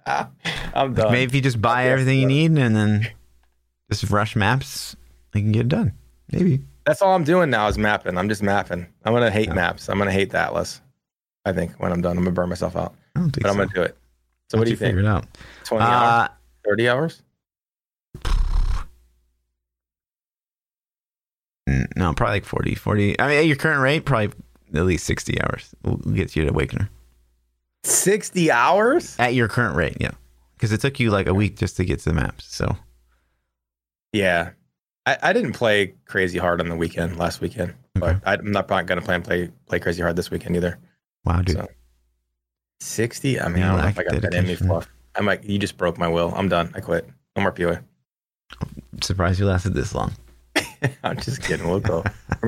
I'm done. Maybe if you just buy everything you need and then just rush maps, you can get it done. Maybe. That's all I'm doing now is mapping. I'm just mapping. I'm going to hate maps. I'm going to hate the Atlas. I think when I'm done, I'm going to burn myself out. But I'm going to do it. So what do you think? 20 hours? 30 hours? No, probably like 40. I mean, at your current rate, probably at least 60 hours will get you to Awakener. 60 hours? At your current rate, yeah. Because it took you like a week just to get to the maps, so. Yeah. I didn't play crazy hard on the weekend, last weekend. Okay. But I'm not going to play crazy hard this weekend either. Wow, dude. So, 60? I mean, yeah, I don't know if I got that in me fluff. I'm like, you just broke my will. I'm done. I quit. No more PoE. I'm surprised you lasted this long. I'm just kidding. We're going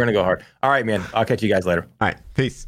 to go hard. All right, man. I'll catch you guys later. All right. Peace.